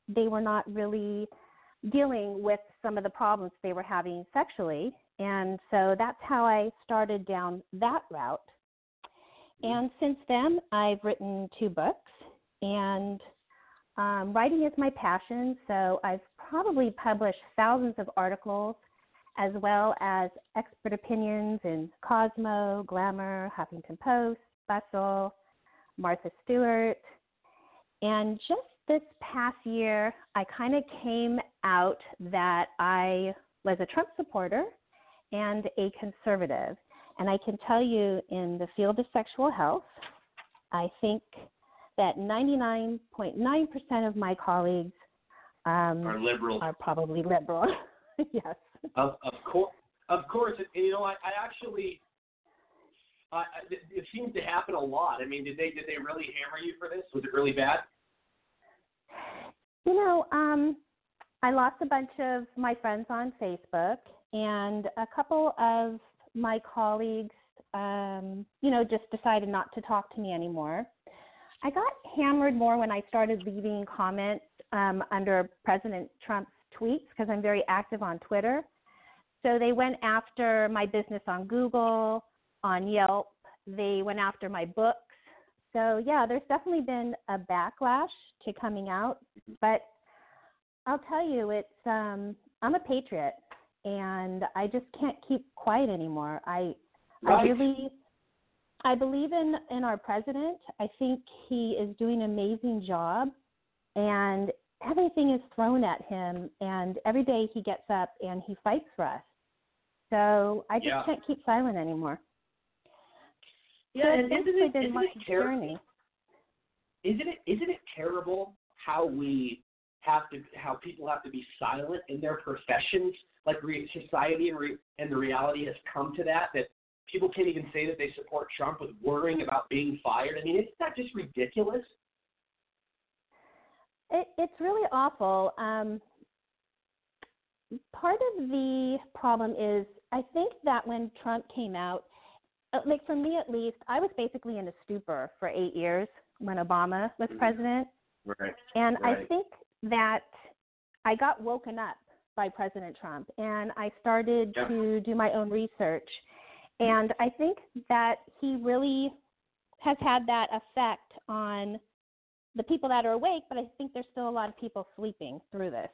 they were not really dealing with some of the problems they were having sexually. And so that's how I started down that route. And since then, I've written 2 books. And writing is my passion, so I've probably published thousands of articles, as well as expert opinions in Cosmo, Glamour, Huffington Post, Fussell, Martha Stewart. And just this past year, I kind of came out that I was a Trump supporter and a conservative. And I can tell you in the field of sexual health, I think that 99.9% of my colleagues are liberal. Are probably liberal. Yes. Of course. You know, I actually it seems to happen a lot. I mean, did they really hammer you for this? Was it really bad? You know, I lost a bunch of my friends on Facebook, and a couple of my colleagues, just decided not to talk to me anymore. I got hammered more when I started leaving comments under President Trump's tweets because I'm very active on Twitter. So they went after my business on Google, on Yelp. They went after my books. So, yeah, there's definitely been a backlash to coming out. But I'll tell you, it's I'm a patriot, and I just can't keep quiet anymore. I believe in our president. I think he is doing an amazing job, and everything is thrown at him, and every day he gets up and he fights for us. So I just can't keep silent anymore. Yeah, so and isn't it terrible how we have to, how people have to be silent in their professions? Like society and the reality has come to that people can't even say that they support Trump with worrying about being fired. I mean, isn't that just ridiculous? It's really awful. Part of the problem is I think that when Trump came out, like for me at least, I was basically in a stupor for 8 years when Obama was president. Right. And I think that I got woken up by President Trump, and I started to do my own research. And I think that he really has had that effect on the people that are awake, but I think there's still a lot of people sleeping through this.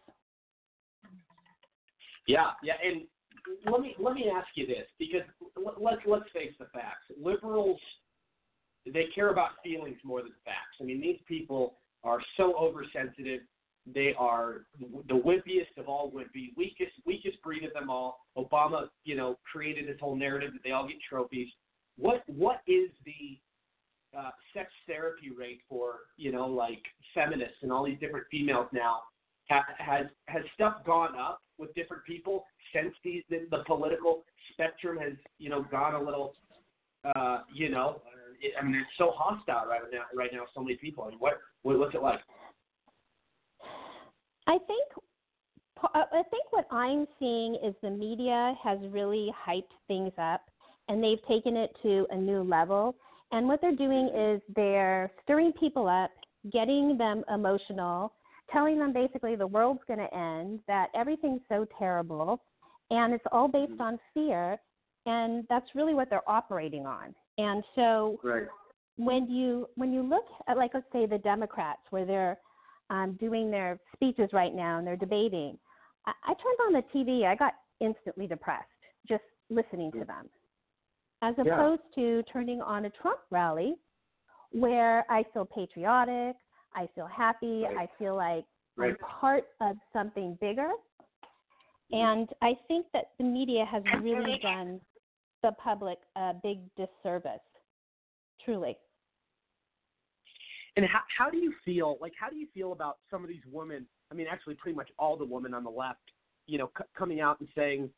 Yeah, and let me ask you this, because let's face the facts. Liberals, they care about feelings more than facts. I mean, these people are so oversensitive. They are the wimpiest of all wimpy, weakest breed of them all. Obama, created this whole narrative that they all get trophies. What is the sex therapy rate for, like feminists and all these different females now? Has stuff gone up with different people since the political spectrum has, gone a little, I mean, it's so hostile right now, so many people. I mean, what's it like? I think what I'm seeing is the media has really hyped things up, and they've taken it to a new level. And what they're doing is they're stirring people up, getting them emotional, telling them basically the world's going to end, that everything's so terrible, and it's all based on fear, and that's really what they're operating on. And so when you look at, like, let's say the Democrats, where they're doing their speeches right now and they're debating, I turned on the TV. I got instantly depressed just listening to them, as opposed to turning on a Trump rally where I feel patriotic, I feel happy, I feel like I'm part of something bigger. And I think that the media has really done the public a big disservice, truly. And how do you feel? Like, how do you feel about some of these women? I mean, actually, pretty much all the women on the left, coming out and saying,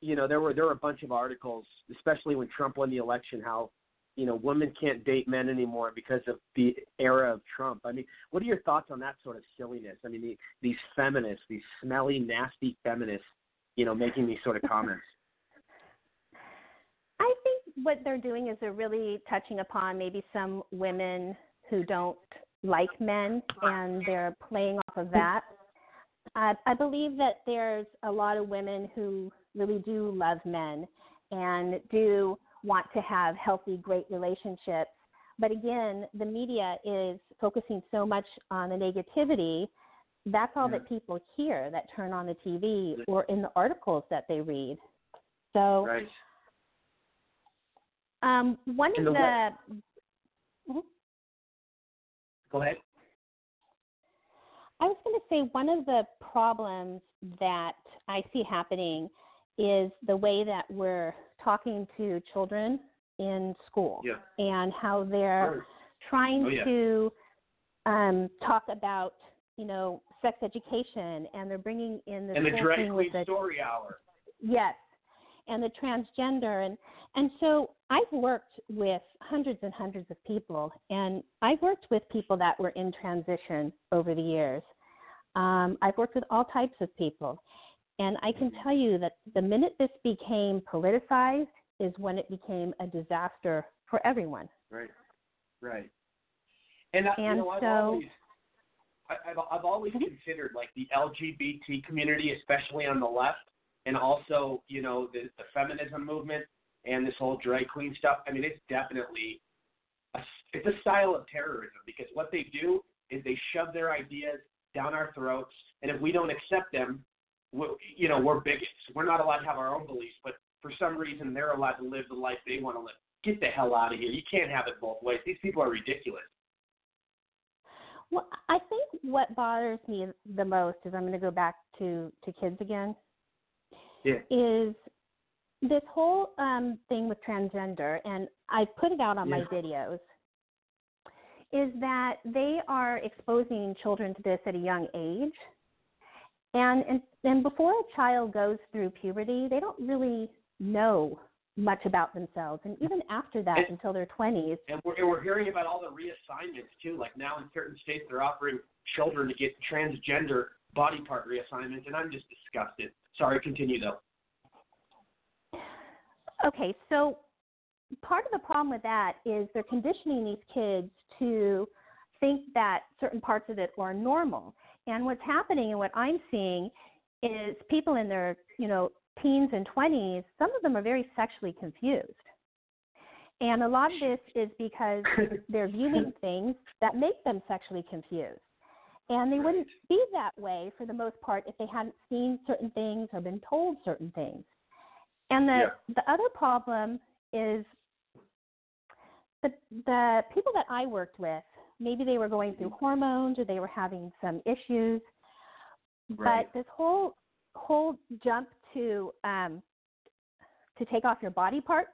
there were a bunch of articles, especially when Trump won the election, how women can't date men anymore because of the era of Trump. I mean, what are your thoughts on that sort of silliness? I mean, these feminists, these smelly, nasty feminists, making these sort of comments. I think what they're doing is they're really touching upon maybe some women who don't like men, and they're playing off of that. I believe that there's a lot of women who really do love men and do want to have healthy, great relationships. But again, the media is focusing so much on the negativity. That's all that people hear that turn on the TV or in the articles that they read. So Go ahead. I was going to say one of the problems that I see happening is the way that we're talking to children in school and how they're trying to talk about, you know, sex education, and they're bringing in this and the drag queen story hour. Yes, and the transgender. And so I've worked with hundreds and hundreds of people, and I've worked with people that were in transition over the years. I've worked with all types of people. And I can tell you that the minute this became politicized is when it became a disaster for everyone. Right, right. I've always considered, like, the LGBT community, especially on the left, and also, you know, the feminism movement and this whole drag queen stuff. I mean, it's definitely it's a style of terrorism, because what they do is they shove their ideas down our throats, and if we don't accept them, we're bigots. We're not allowed to have our own beliefs, but for some reason they're allowed to live the life they want to live. Get the hell out of here. You can't have it both ways. These people are ridiculous. Well, I think what bothers me the most is, I'm going to go back to kids again, is this whole thing with transgender, and I put it out on my videos, is that they are exposing children to this at a young age. And before a child goes through puberty, they don't really know much about themselves, and even after that, until their 20s. And we're hearing about all the reassignments, too. Like, now in certain states, they're offering children to get transgender body part reassignments, and I'm just disgusted. Sorry, continue, though. Okay, so part of the problem with that is they're conditioning these kids to think that certain parts of it are normal. And what's happening and what I'm seeing is people in their, teens and 20s, some of them are very sexually confused. And a lot of this is because they're viewing things that make them sexually confused. And they wouldn't be that way for the most part if they hadn't seen certain things or been told certain things. And the other problem is the people that I worked with, maybe they were going through hormones or they were having some issues. Right. But this whole jump to take off your body parts.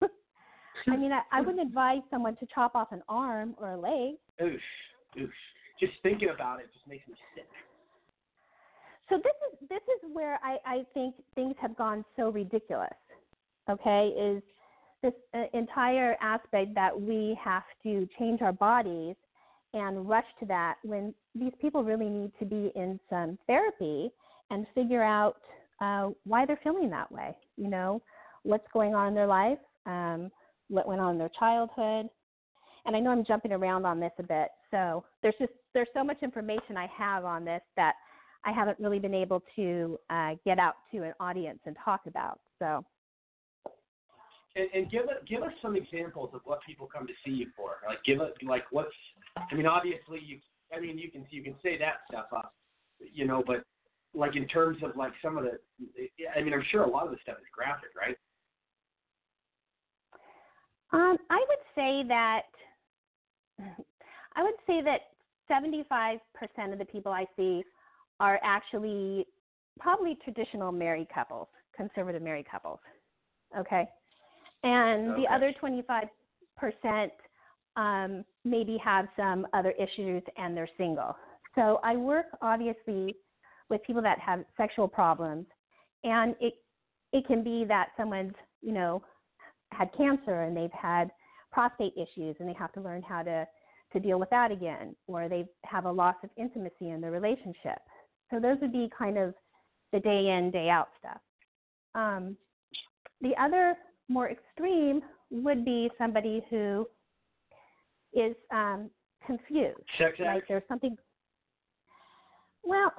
I mean, I wouldn't advise someone to chop off an arm or a leg. Oof. Just thinking about it just makes me sick. So this is where I think things have gone so ridiculous, okay, is this entire aspect that we have to change our bodies and rush to that when these people really need to be in some therapy and figure out why they're feeling that way, what's going on in their life, what went on in their childhood. And I know I'm jumping around on this a bit, so there's so much information I have on this that I haven't really been able to get out to an audience and talk about. So, and give us some examples of what people come to see you for. Like, obviously you can say that stuff up, but like in terms of like some of the, I'm sure a lot of the stuff is graphic, right? I would say that 75% of the people I see are actually probably traditional married couples, conservative married couples. Okay. And the other 25% maybe have some other issues and they're single. So I work obviously with people that have sexual problems, and it can be that someone's, had cancer and they've had prostate issues and they have to learn how to deal with that again, or they have a loss of intimacy in their relationship. So those would be kind of the day in, day out stuff. The other more extreme would be somebody who is confused. Like there's something. Well,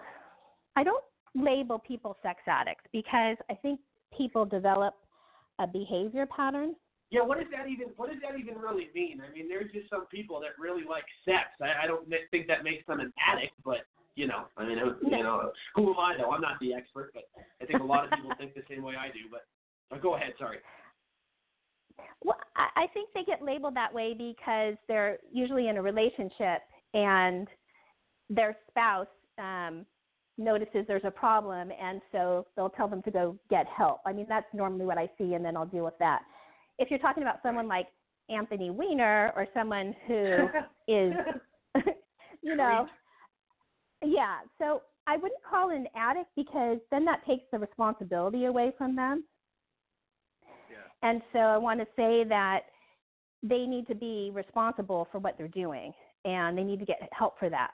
I don't label people sex addicts because I think people develop a behavior pattern. Yeah, what does that even really mean? There's just some people that really like sex. I don't think that makes them an addict, but who am I though? I'm not the expert, but I think a lot of people think the same way I do. But go ahead, sorry. Well, I think they get labeled that way because they're usually in a relationship and their spouse notices there's a problem, and so they'll tell them to go get help. I mean, that's normally what I see, and then I'll deal with that. If you're talking about someone like Anthony Weiner or someone who is, you know, yeah. So I wouldn't call an addict because then that takes the responsibility away from them. Yeah. And so I want to say that they need to be responsible for what they're doing, and they need to get help for that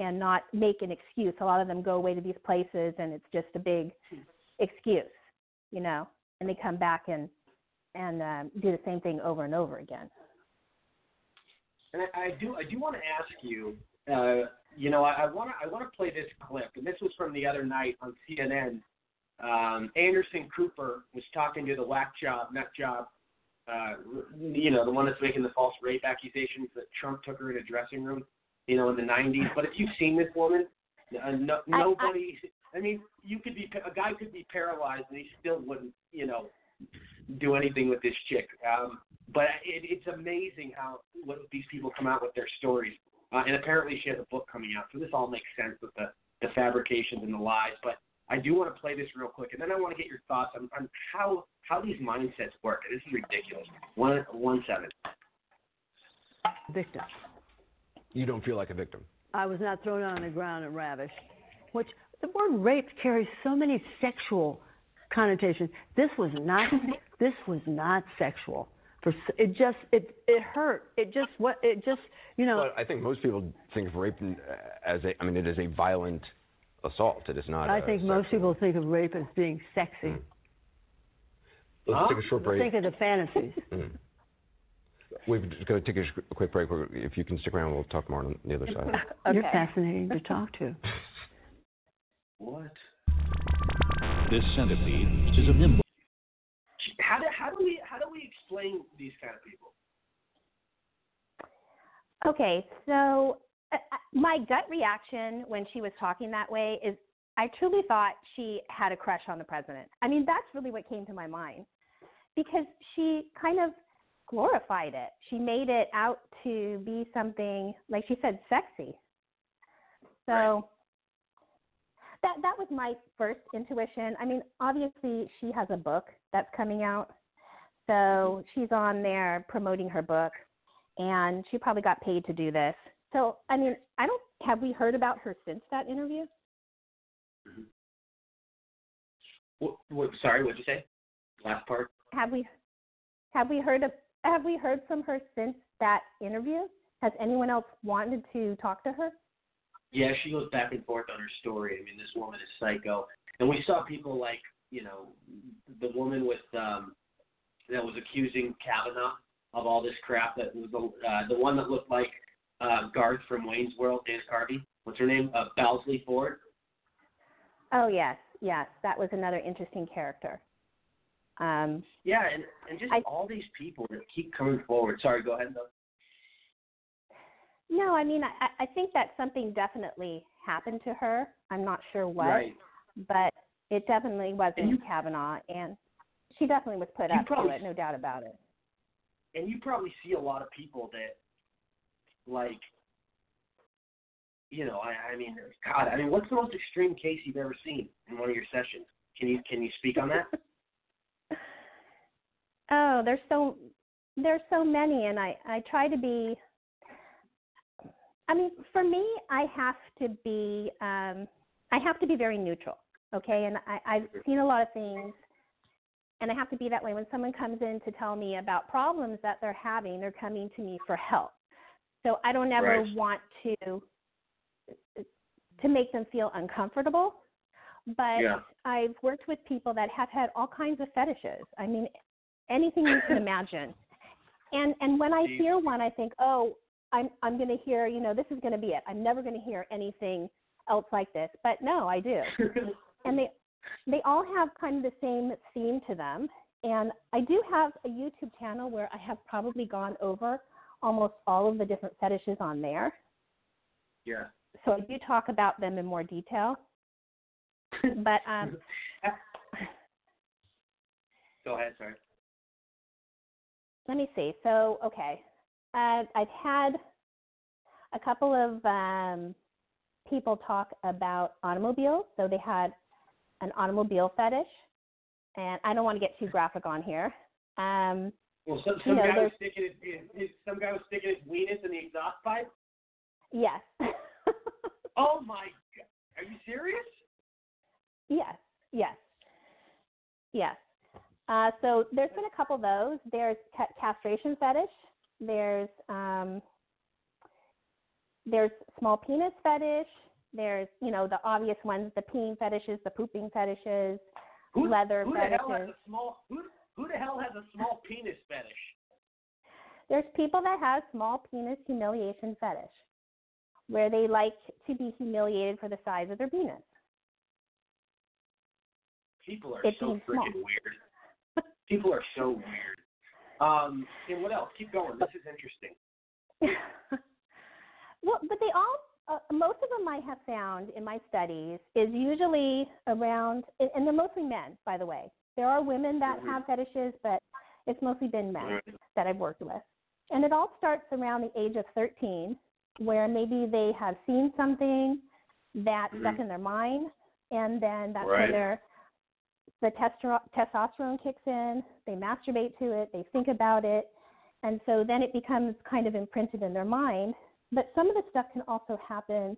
and not make an excuse. A lot of them go away to these places and it's just a big excuse, you know, and they come back and do the same thing over and over again. And I do want to ask you, I want to play this clip, and this was from the other night on CNN. Anderson Cooper was talking to the nut job, the one that's making the false rape accusations that Trump took her in a dressing room, you know, in the 90s. But if you've seen this woman, a guy could be paralyzed and he still wouldn't, you know, do anything with this chick. But it's amazing what these people come out with their stories. And apparently she has a book coming out, so this all makes sense with the fabrications and the lies. But I do want to play this real quick, and then I want to get your thoughts on how these mindsets work. This is ridiculous. 117. Victim. You don't feel like a victim. I was not thrown on the ground and ravished, which the word rape carries so many sexual connotations. This was not sexual. It hurt. Well, I think most people think of rape as it is a violent assault. It is not. I think most people think of rape as being sexy. Mm. Let's take a short break. Think of the fantasies. Mm. We're going to take a quick break. If you can stick around, we'll talk more on the other side. Okay. You're fascinating to talk to. What? This centipede is a nimble. How do we explain these kind of people? Okay, so my gut reaction when she was talking that way is I truly thought she had a crush on the president. I mean, that's really what came to my mind because she kind of glorified it. She made it out to be something, like she said, sexy. So right. That was my first intuition. I mean, obviously she has a book that's coming out. So she's on there promoting her book, and she probably got paid to do this. So, I mean, have we heard about her since that interview? Mm-hmm. Sorry, what did you say? Last part. Have we heard from her since that interview? Has anyone else wanted to talk to her? Yeah, she goes back and forth on her story. I mean, this woman is psycho, and we saw people like, you know, the woman with that was accusing Kavanaugh of all this crap. That was the one that looked like Garth from Wayne's World, Dan Carvey. What's her name? Bowsley Ford. Oh yes, that was another interesting character. All these people that keep coming forward. Sorry, go ahead, though. No, I mean, I think that something definitely happened to her. I'm not sure what, right. But it definitely wasn't Kavanaugh, and she definitely was put up to it, no doubt about it. And you probably see a lot of people that, like, you know, I mean, what's the most extreme case you've ever seen in one of your sessions? Can you speak on that? Oh, there's so many, and I try to be. I mean, for me, I have to be very neutral, okay? And I've seen a lot of things, and I have to be that way. When someone comes in to tell me about problems that they're having, they're coming to me for help. So I don't ever want to make them feel uncomfortable. But yeah. I've worked with people that have had all kinds of fetishes. I mean, anything you can imagine. And when I hear one, I think, oh, I'm going to hear, you know, this is going to be it. I'm never going to hear anything else like this. But no, I do. And they all have kind of the same theme to them. And I do have a YouTube channel where I have probably gone over almost all of the different fetishes on there. Yeah. So I do talk about them in more detail. But go ahead, sorry. let me see. So, okay. I've had a couple of people talk about automobiles. So they had an automobile fetish, and I don't want to get too graphic on here. Well, some guy was sticking his weenus in the exhaust pipe? Yes. Oh, my God. Are you serious? Yes, yes, yes. So there's been a couple of those. There's castration fetish. There's small penis fetish. There's, you know, the obvious ones, the peeing fetishes, the pooping fetishes, leather fetishes. Who the hell has a small penis fetish? There's people that have small penis humiliation fetish, where they like to be humiliated for the size of their penis. People are so freaking weird. People are so weird. And what else? Keep going. This is interesting. Well, but they all, most of them I have found in my studies is usually around, and they're mostly men, by the way. There are women that have fetishes, but it's mostly been men that I've worked with. And it all starts around the age of 13, where maybe they have seen something that stuck in their mind, and then that's when they're, the testosterone kicks in, they masturbate to it, they think about it, and so then it becomes kind of imprinted in their mind. But some of the stuff can also happen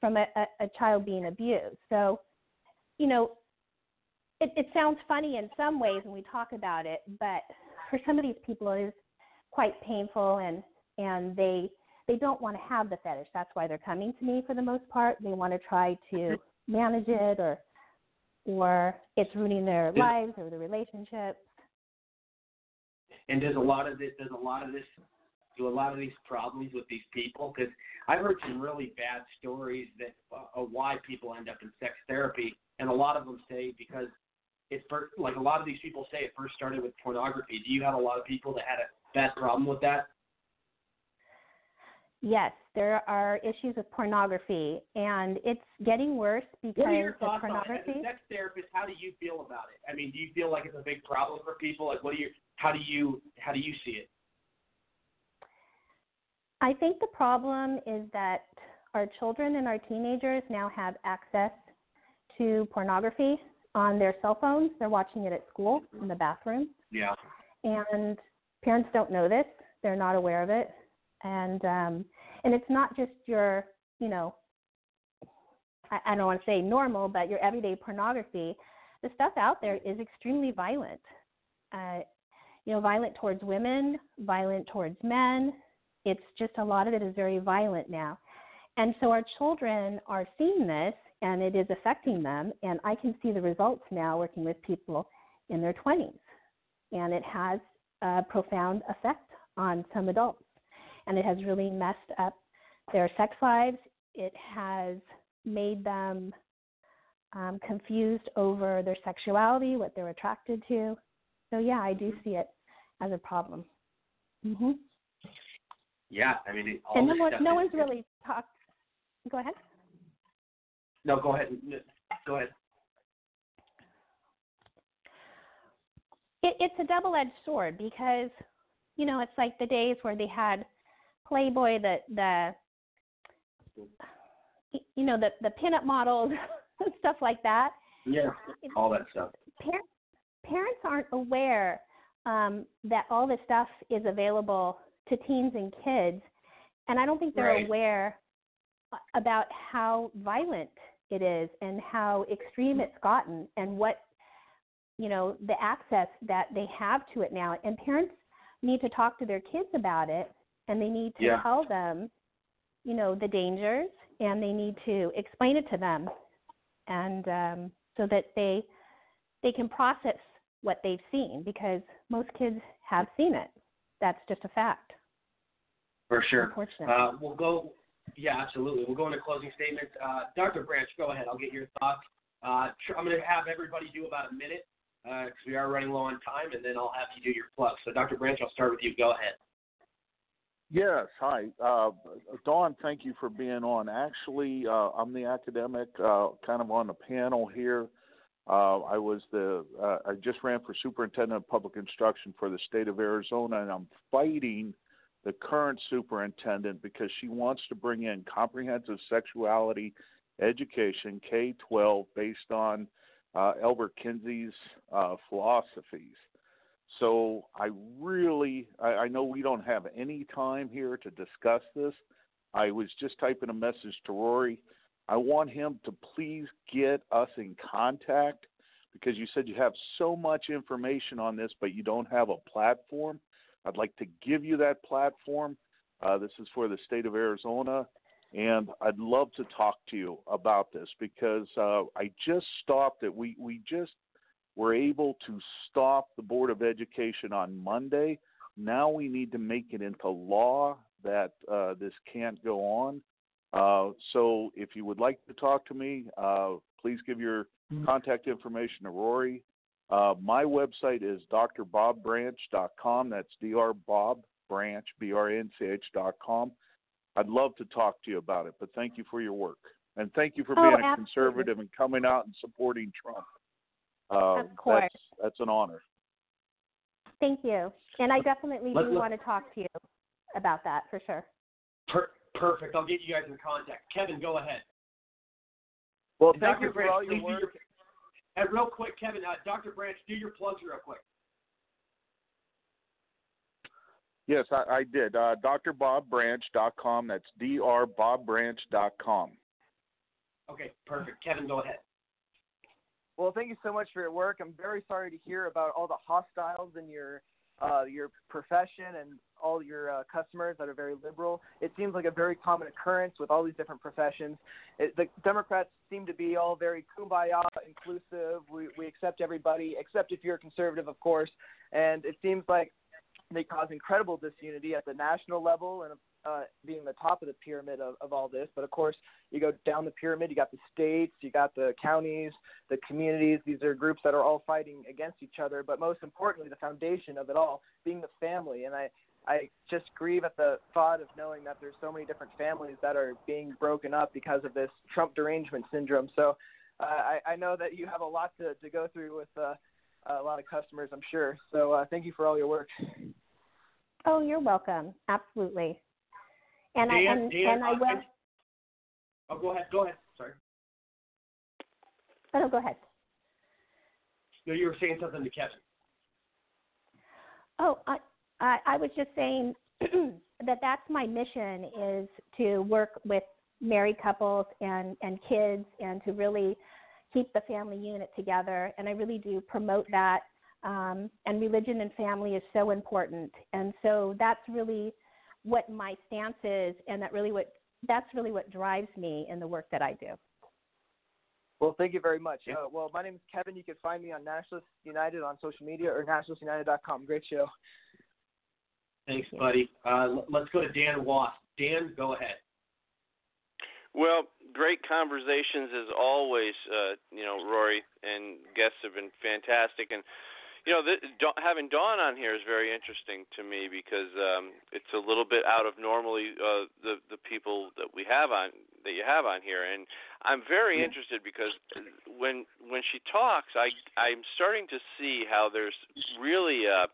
from a child being abused. So, you know, it sounds funny in some ways when we talk about it, but for some of these people it is quite painful, and they don't want to have the fetish. That's why they're coming to me for the most part. They want to try to manage it, or it's ruining their lives or their relationships. And there's a lot of these problems with these people, because I've heard some really bad stories that why people end up in sex therapy, and a lot of them say because it first, like a lot of these people say it first started with pornography. Do you have a lot of people that had a bad problem with that? Yes, there are issues with pornography, and it's getting worse because of pornography. As a sex therapist, how do you feel about it? I mean, do you feel like it's a big problem for people? Like, how do you see it? I think the problem is that our children and our teenagers now have access to pornography on their cell phones. They're watching it at school in the bathroom. Yeah. And parents don't know this. They're not aware of it. And it's not just your, you know, I don't want to say normal, but your everyday pornography. The stuff out there is extremely violent. You know, violent towards women, violent towards men. It's just a lot of it is very violent now. And so our children are seeing this, and it is affecting them. And I can see the results now working with people in their 20s. And it has a profound effect on some adults. And it has really messed up their sex lives. It has made them confused over their sexuality, what they're attracted to. So, yeah, I do see it as a problem. Mm-hmm. Yeah, I mean, no one's really talked. Go ahead. No, go ahead. Go ahead. It's a double-edged sword because, you know, it's like the days where they had Playboy, the pinup models and stuff like that. Yeah, all that stuff. Parents aren't aware that all this stuff is available to teens and kids, and I don't think they're aware about how violent it is and how extreme it's gotten and what, you know, the access that they have to it now. And parents need to talk to their kids about it, and they need to tell them, you know, the dangers, and they need to explain it to them, and so that they can process what they've seen, because most kids have seen it. That's just a fact. For sure. Unfortunately. Absolutely. We'll go into closing statements. Dr. Branch, go ahead. I'll get your thoughts. I'm going to have everybody do about a minute because we are running low on time, and then I'll have you do your plug. So, Dr. Branch, I'll start with you. Go ahead. Yes. Hi. Dawn, thank you for being on. Actually, I'm the academic kind of on the panel here. I just ran for superintendent of public instruction for the state of Arizona, and I'm fighting the current superintendent because she wants to bring in comprehensive sexuality education, K-12, based on Albert Kinsey's philosophies. So I know we don't have any time here to discuss this. I was just typing a message to Rory. I want him to please get us in contact because you said you have so much information on this, but you don't have a platform. I'd like to give you that platform. This is for the state of Arizona, and I'd love to talk to you about this because I just stopped it. We just were able to stop the Board of Education on Monday. Now we need to make it into law that this can't go on. So if you would like to talk to me, please give your contact information to Rory. My website is drbobbranch.com. That's drbobbranch, BRNCH.com. I'd love to talk to you about it, but thank you for your work. And thank you for being a conservative and coming out and supporting Trump. Of course. That's an honor. Thank you. And I definitely do want to talk to you about that for sure. Perfect. I'll get you guys in contact. Kevin, go ahead. Well, thank you for all your work. And real quick, Kevin, Dr. Branch, do your plugs real quick. Yes, I did. DrBobBranch.com. That's DrBobBranch.com. Okay, perfect. Kevin, go ahead. Well, thank you so much for your work. I'm very sorry to hear about all the hostiles in your profession and all your customers that are very liberal. It seems like a very common occurrence with all these different professions. The Democrats seem to be all very kumbaya, inclusive. We accept everybody, except if you're a conservative, of course. And it seems like they cause incredible disunity at the national level and being the top of the pyramid of all this. But, of course, you go down the pyramid, you got the states, you got the counties, the communities. These are groups that are all fighting against each other. But most importantly, the foundation of it all being the family. And I just grieve at the thought of knowing that there's so many different families that are being broken up because of this Trump derangement syndrome. So I know that you have a lot to go through with a lot of customers, I'm sure. So thank you for all your work. Oh, you're welcome. Absolutely. And Dan, Oh, go ahead. Sorry. Oh, no, go ahead. No, you were saying something to Kevin. Oh, I was just saying that's my mission is to work with married couples and kids and to really keep the family unit together. And I really do promote that. And religion and family is so important. And so that's really what my stance is, and that's really what drives me in the work that I do. Well, thank you very much. Well, my name is Kevin. You can find me on Nationalist United on social media or nationalistunited.com. Great show. Thanks, buddy. Let's go to Dan Walsh. Dan, go ahead. Well, great conversations as always, Rory, and guests have been fantastic. And having Dawn on here is very interesting to me because it's a little bit out of normally the people that you have on here, and I'm very interested because when she talks, I'm starting to see how there's really a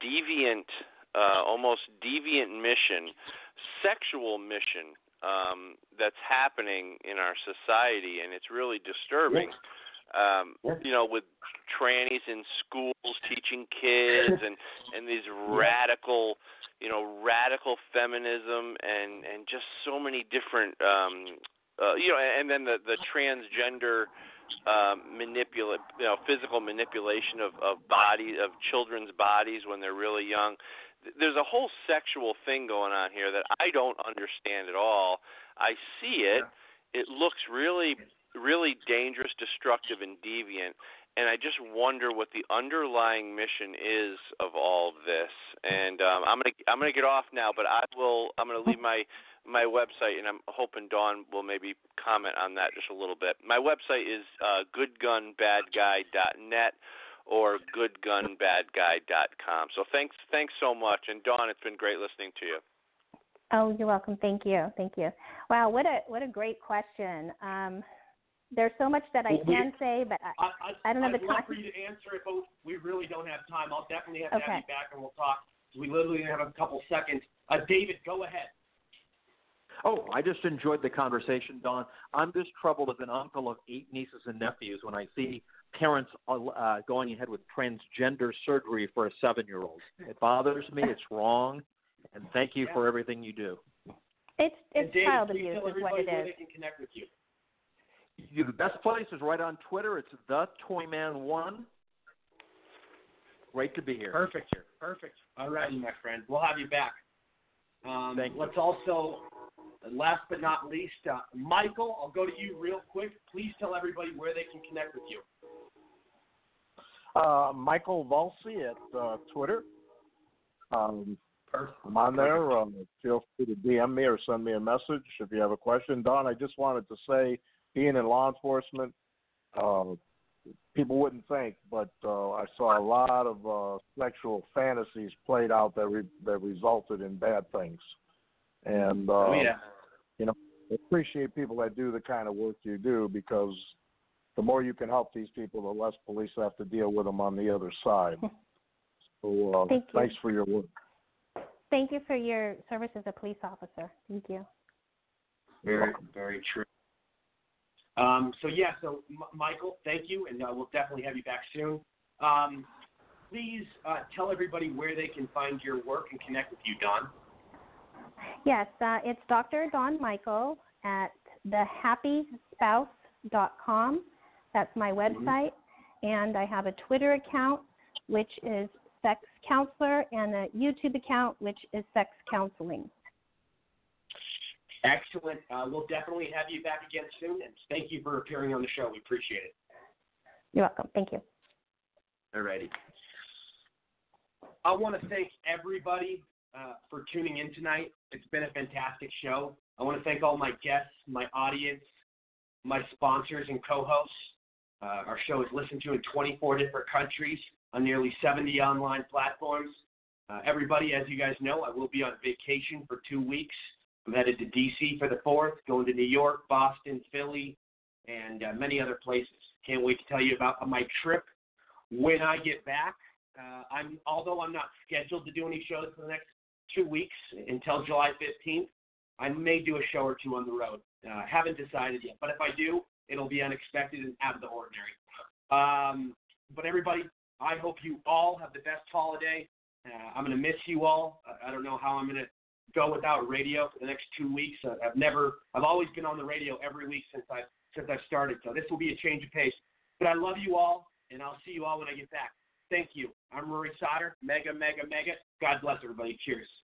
deviant, almost deviant mission, sexual mission that's happening in our society, and it's really disturbing. Yes. With trannies in schools teaching kids and these radical feminism and just so many different, and then the transgender physical manipulation of children's bodies when they're really young. There's a whole sexual thing going on here that I don't understand at all. I see it. It looks really dangerous, destructive, and deviant, and I just wonder what the underlying mission is of all of this. And I'm gonna get off now, but I'm gonna leave my website, and I'm hoping Dawn will maybe comment on that just a little bit. My website is goodgunbadguy.net or goodgunbadguy.com. So thanks so much, and Dawn, it's been great listening to you. Oh, you're welcome. Thank you. Wow, what a great question. There's so much that I can say, but I don't know the time. I'd love for you to answer it, but we really don't have time. I'll definitely have to have you back, and we'll talk. We literally have a couple seconds. David, go ahead. Oh, I just enjoyed the conversation, Don. I'm just troubled as an uncle of 8 nieces and nephews when I see parents going ahead with transgender surgery for a 7-year-old. It bothers me. It's wrong. And thank you for everything you do. It's David, child abuse is what it is. They can connect with you. The best place is right on Twitter. It's TheToyMan1. Great to be here. Perfect. Perfect. All right, my friend. We'll have you back. Let's also, last but not least, Michael, I'll go to you real quick. Please tell everybody where they can connect with you. Michael Valsi at Twitter. I'm on there. Feel free to DM me or send me a message if you have a question. Don, I just wanted to say, being in law enforcement, people wouldn't think, but I saw a lot of sexual fantasies played out that resulted in bad things. And, you know, I appreciate people that do the kind of work you do, because the more you can help these people, the less police have to deal with them on the other side. So thanks for your work. Thank you for your service as a police officer. Thank you. Very, very true. Michael, thank you, and we'll definitely have you back soon. Please tell everybody where they can find your work and connect with you, Don. Yes, it's Dr. Dawn Michael at thehappyspouse.com. That's my website. Mm-hmm. And I have a Twitter account, which is Sex Counselor, and a YouTube account, which is Sex Counseling. Excellent. We'll definitely have you back again soon, and thank you for appearing on the show. We appreciate it. You're welcome. Thank you. All righty. I want to thank everybody for tuning in tonight. It's been a fantastic show. I want to thank all my guests, my audience, my sponsors and co-hosts. Our show is listened to in 24 different countries on nearly 70 online platforms. Everybody, as you guys know, I will be on vacation for 2 weeks. I'm headed to D.C. for the 4th, going to New York, Boston, Philly, and many other places. Can't wait to tell you about my trip when I get back. Although I'm not scheduled to do any shows for the next 2 weeks until July 15th, I may do a show or two on the road. Haven't decided yet, but if I do, it'll be unexpected and out of the ordinary. But everybody, I hope you all have the best holiday. I'm going to miss you all. I don't know how I'm going to go without radio for the next 2 weeks. I've always been on the radio every week since I started. So this will be a change of pace. But I love you all, and I'll see you all when I get back. Thank you. I'm Rory Sodder. Mega, mega, mega. God bless everybody. Cheers.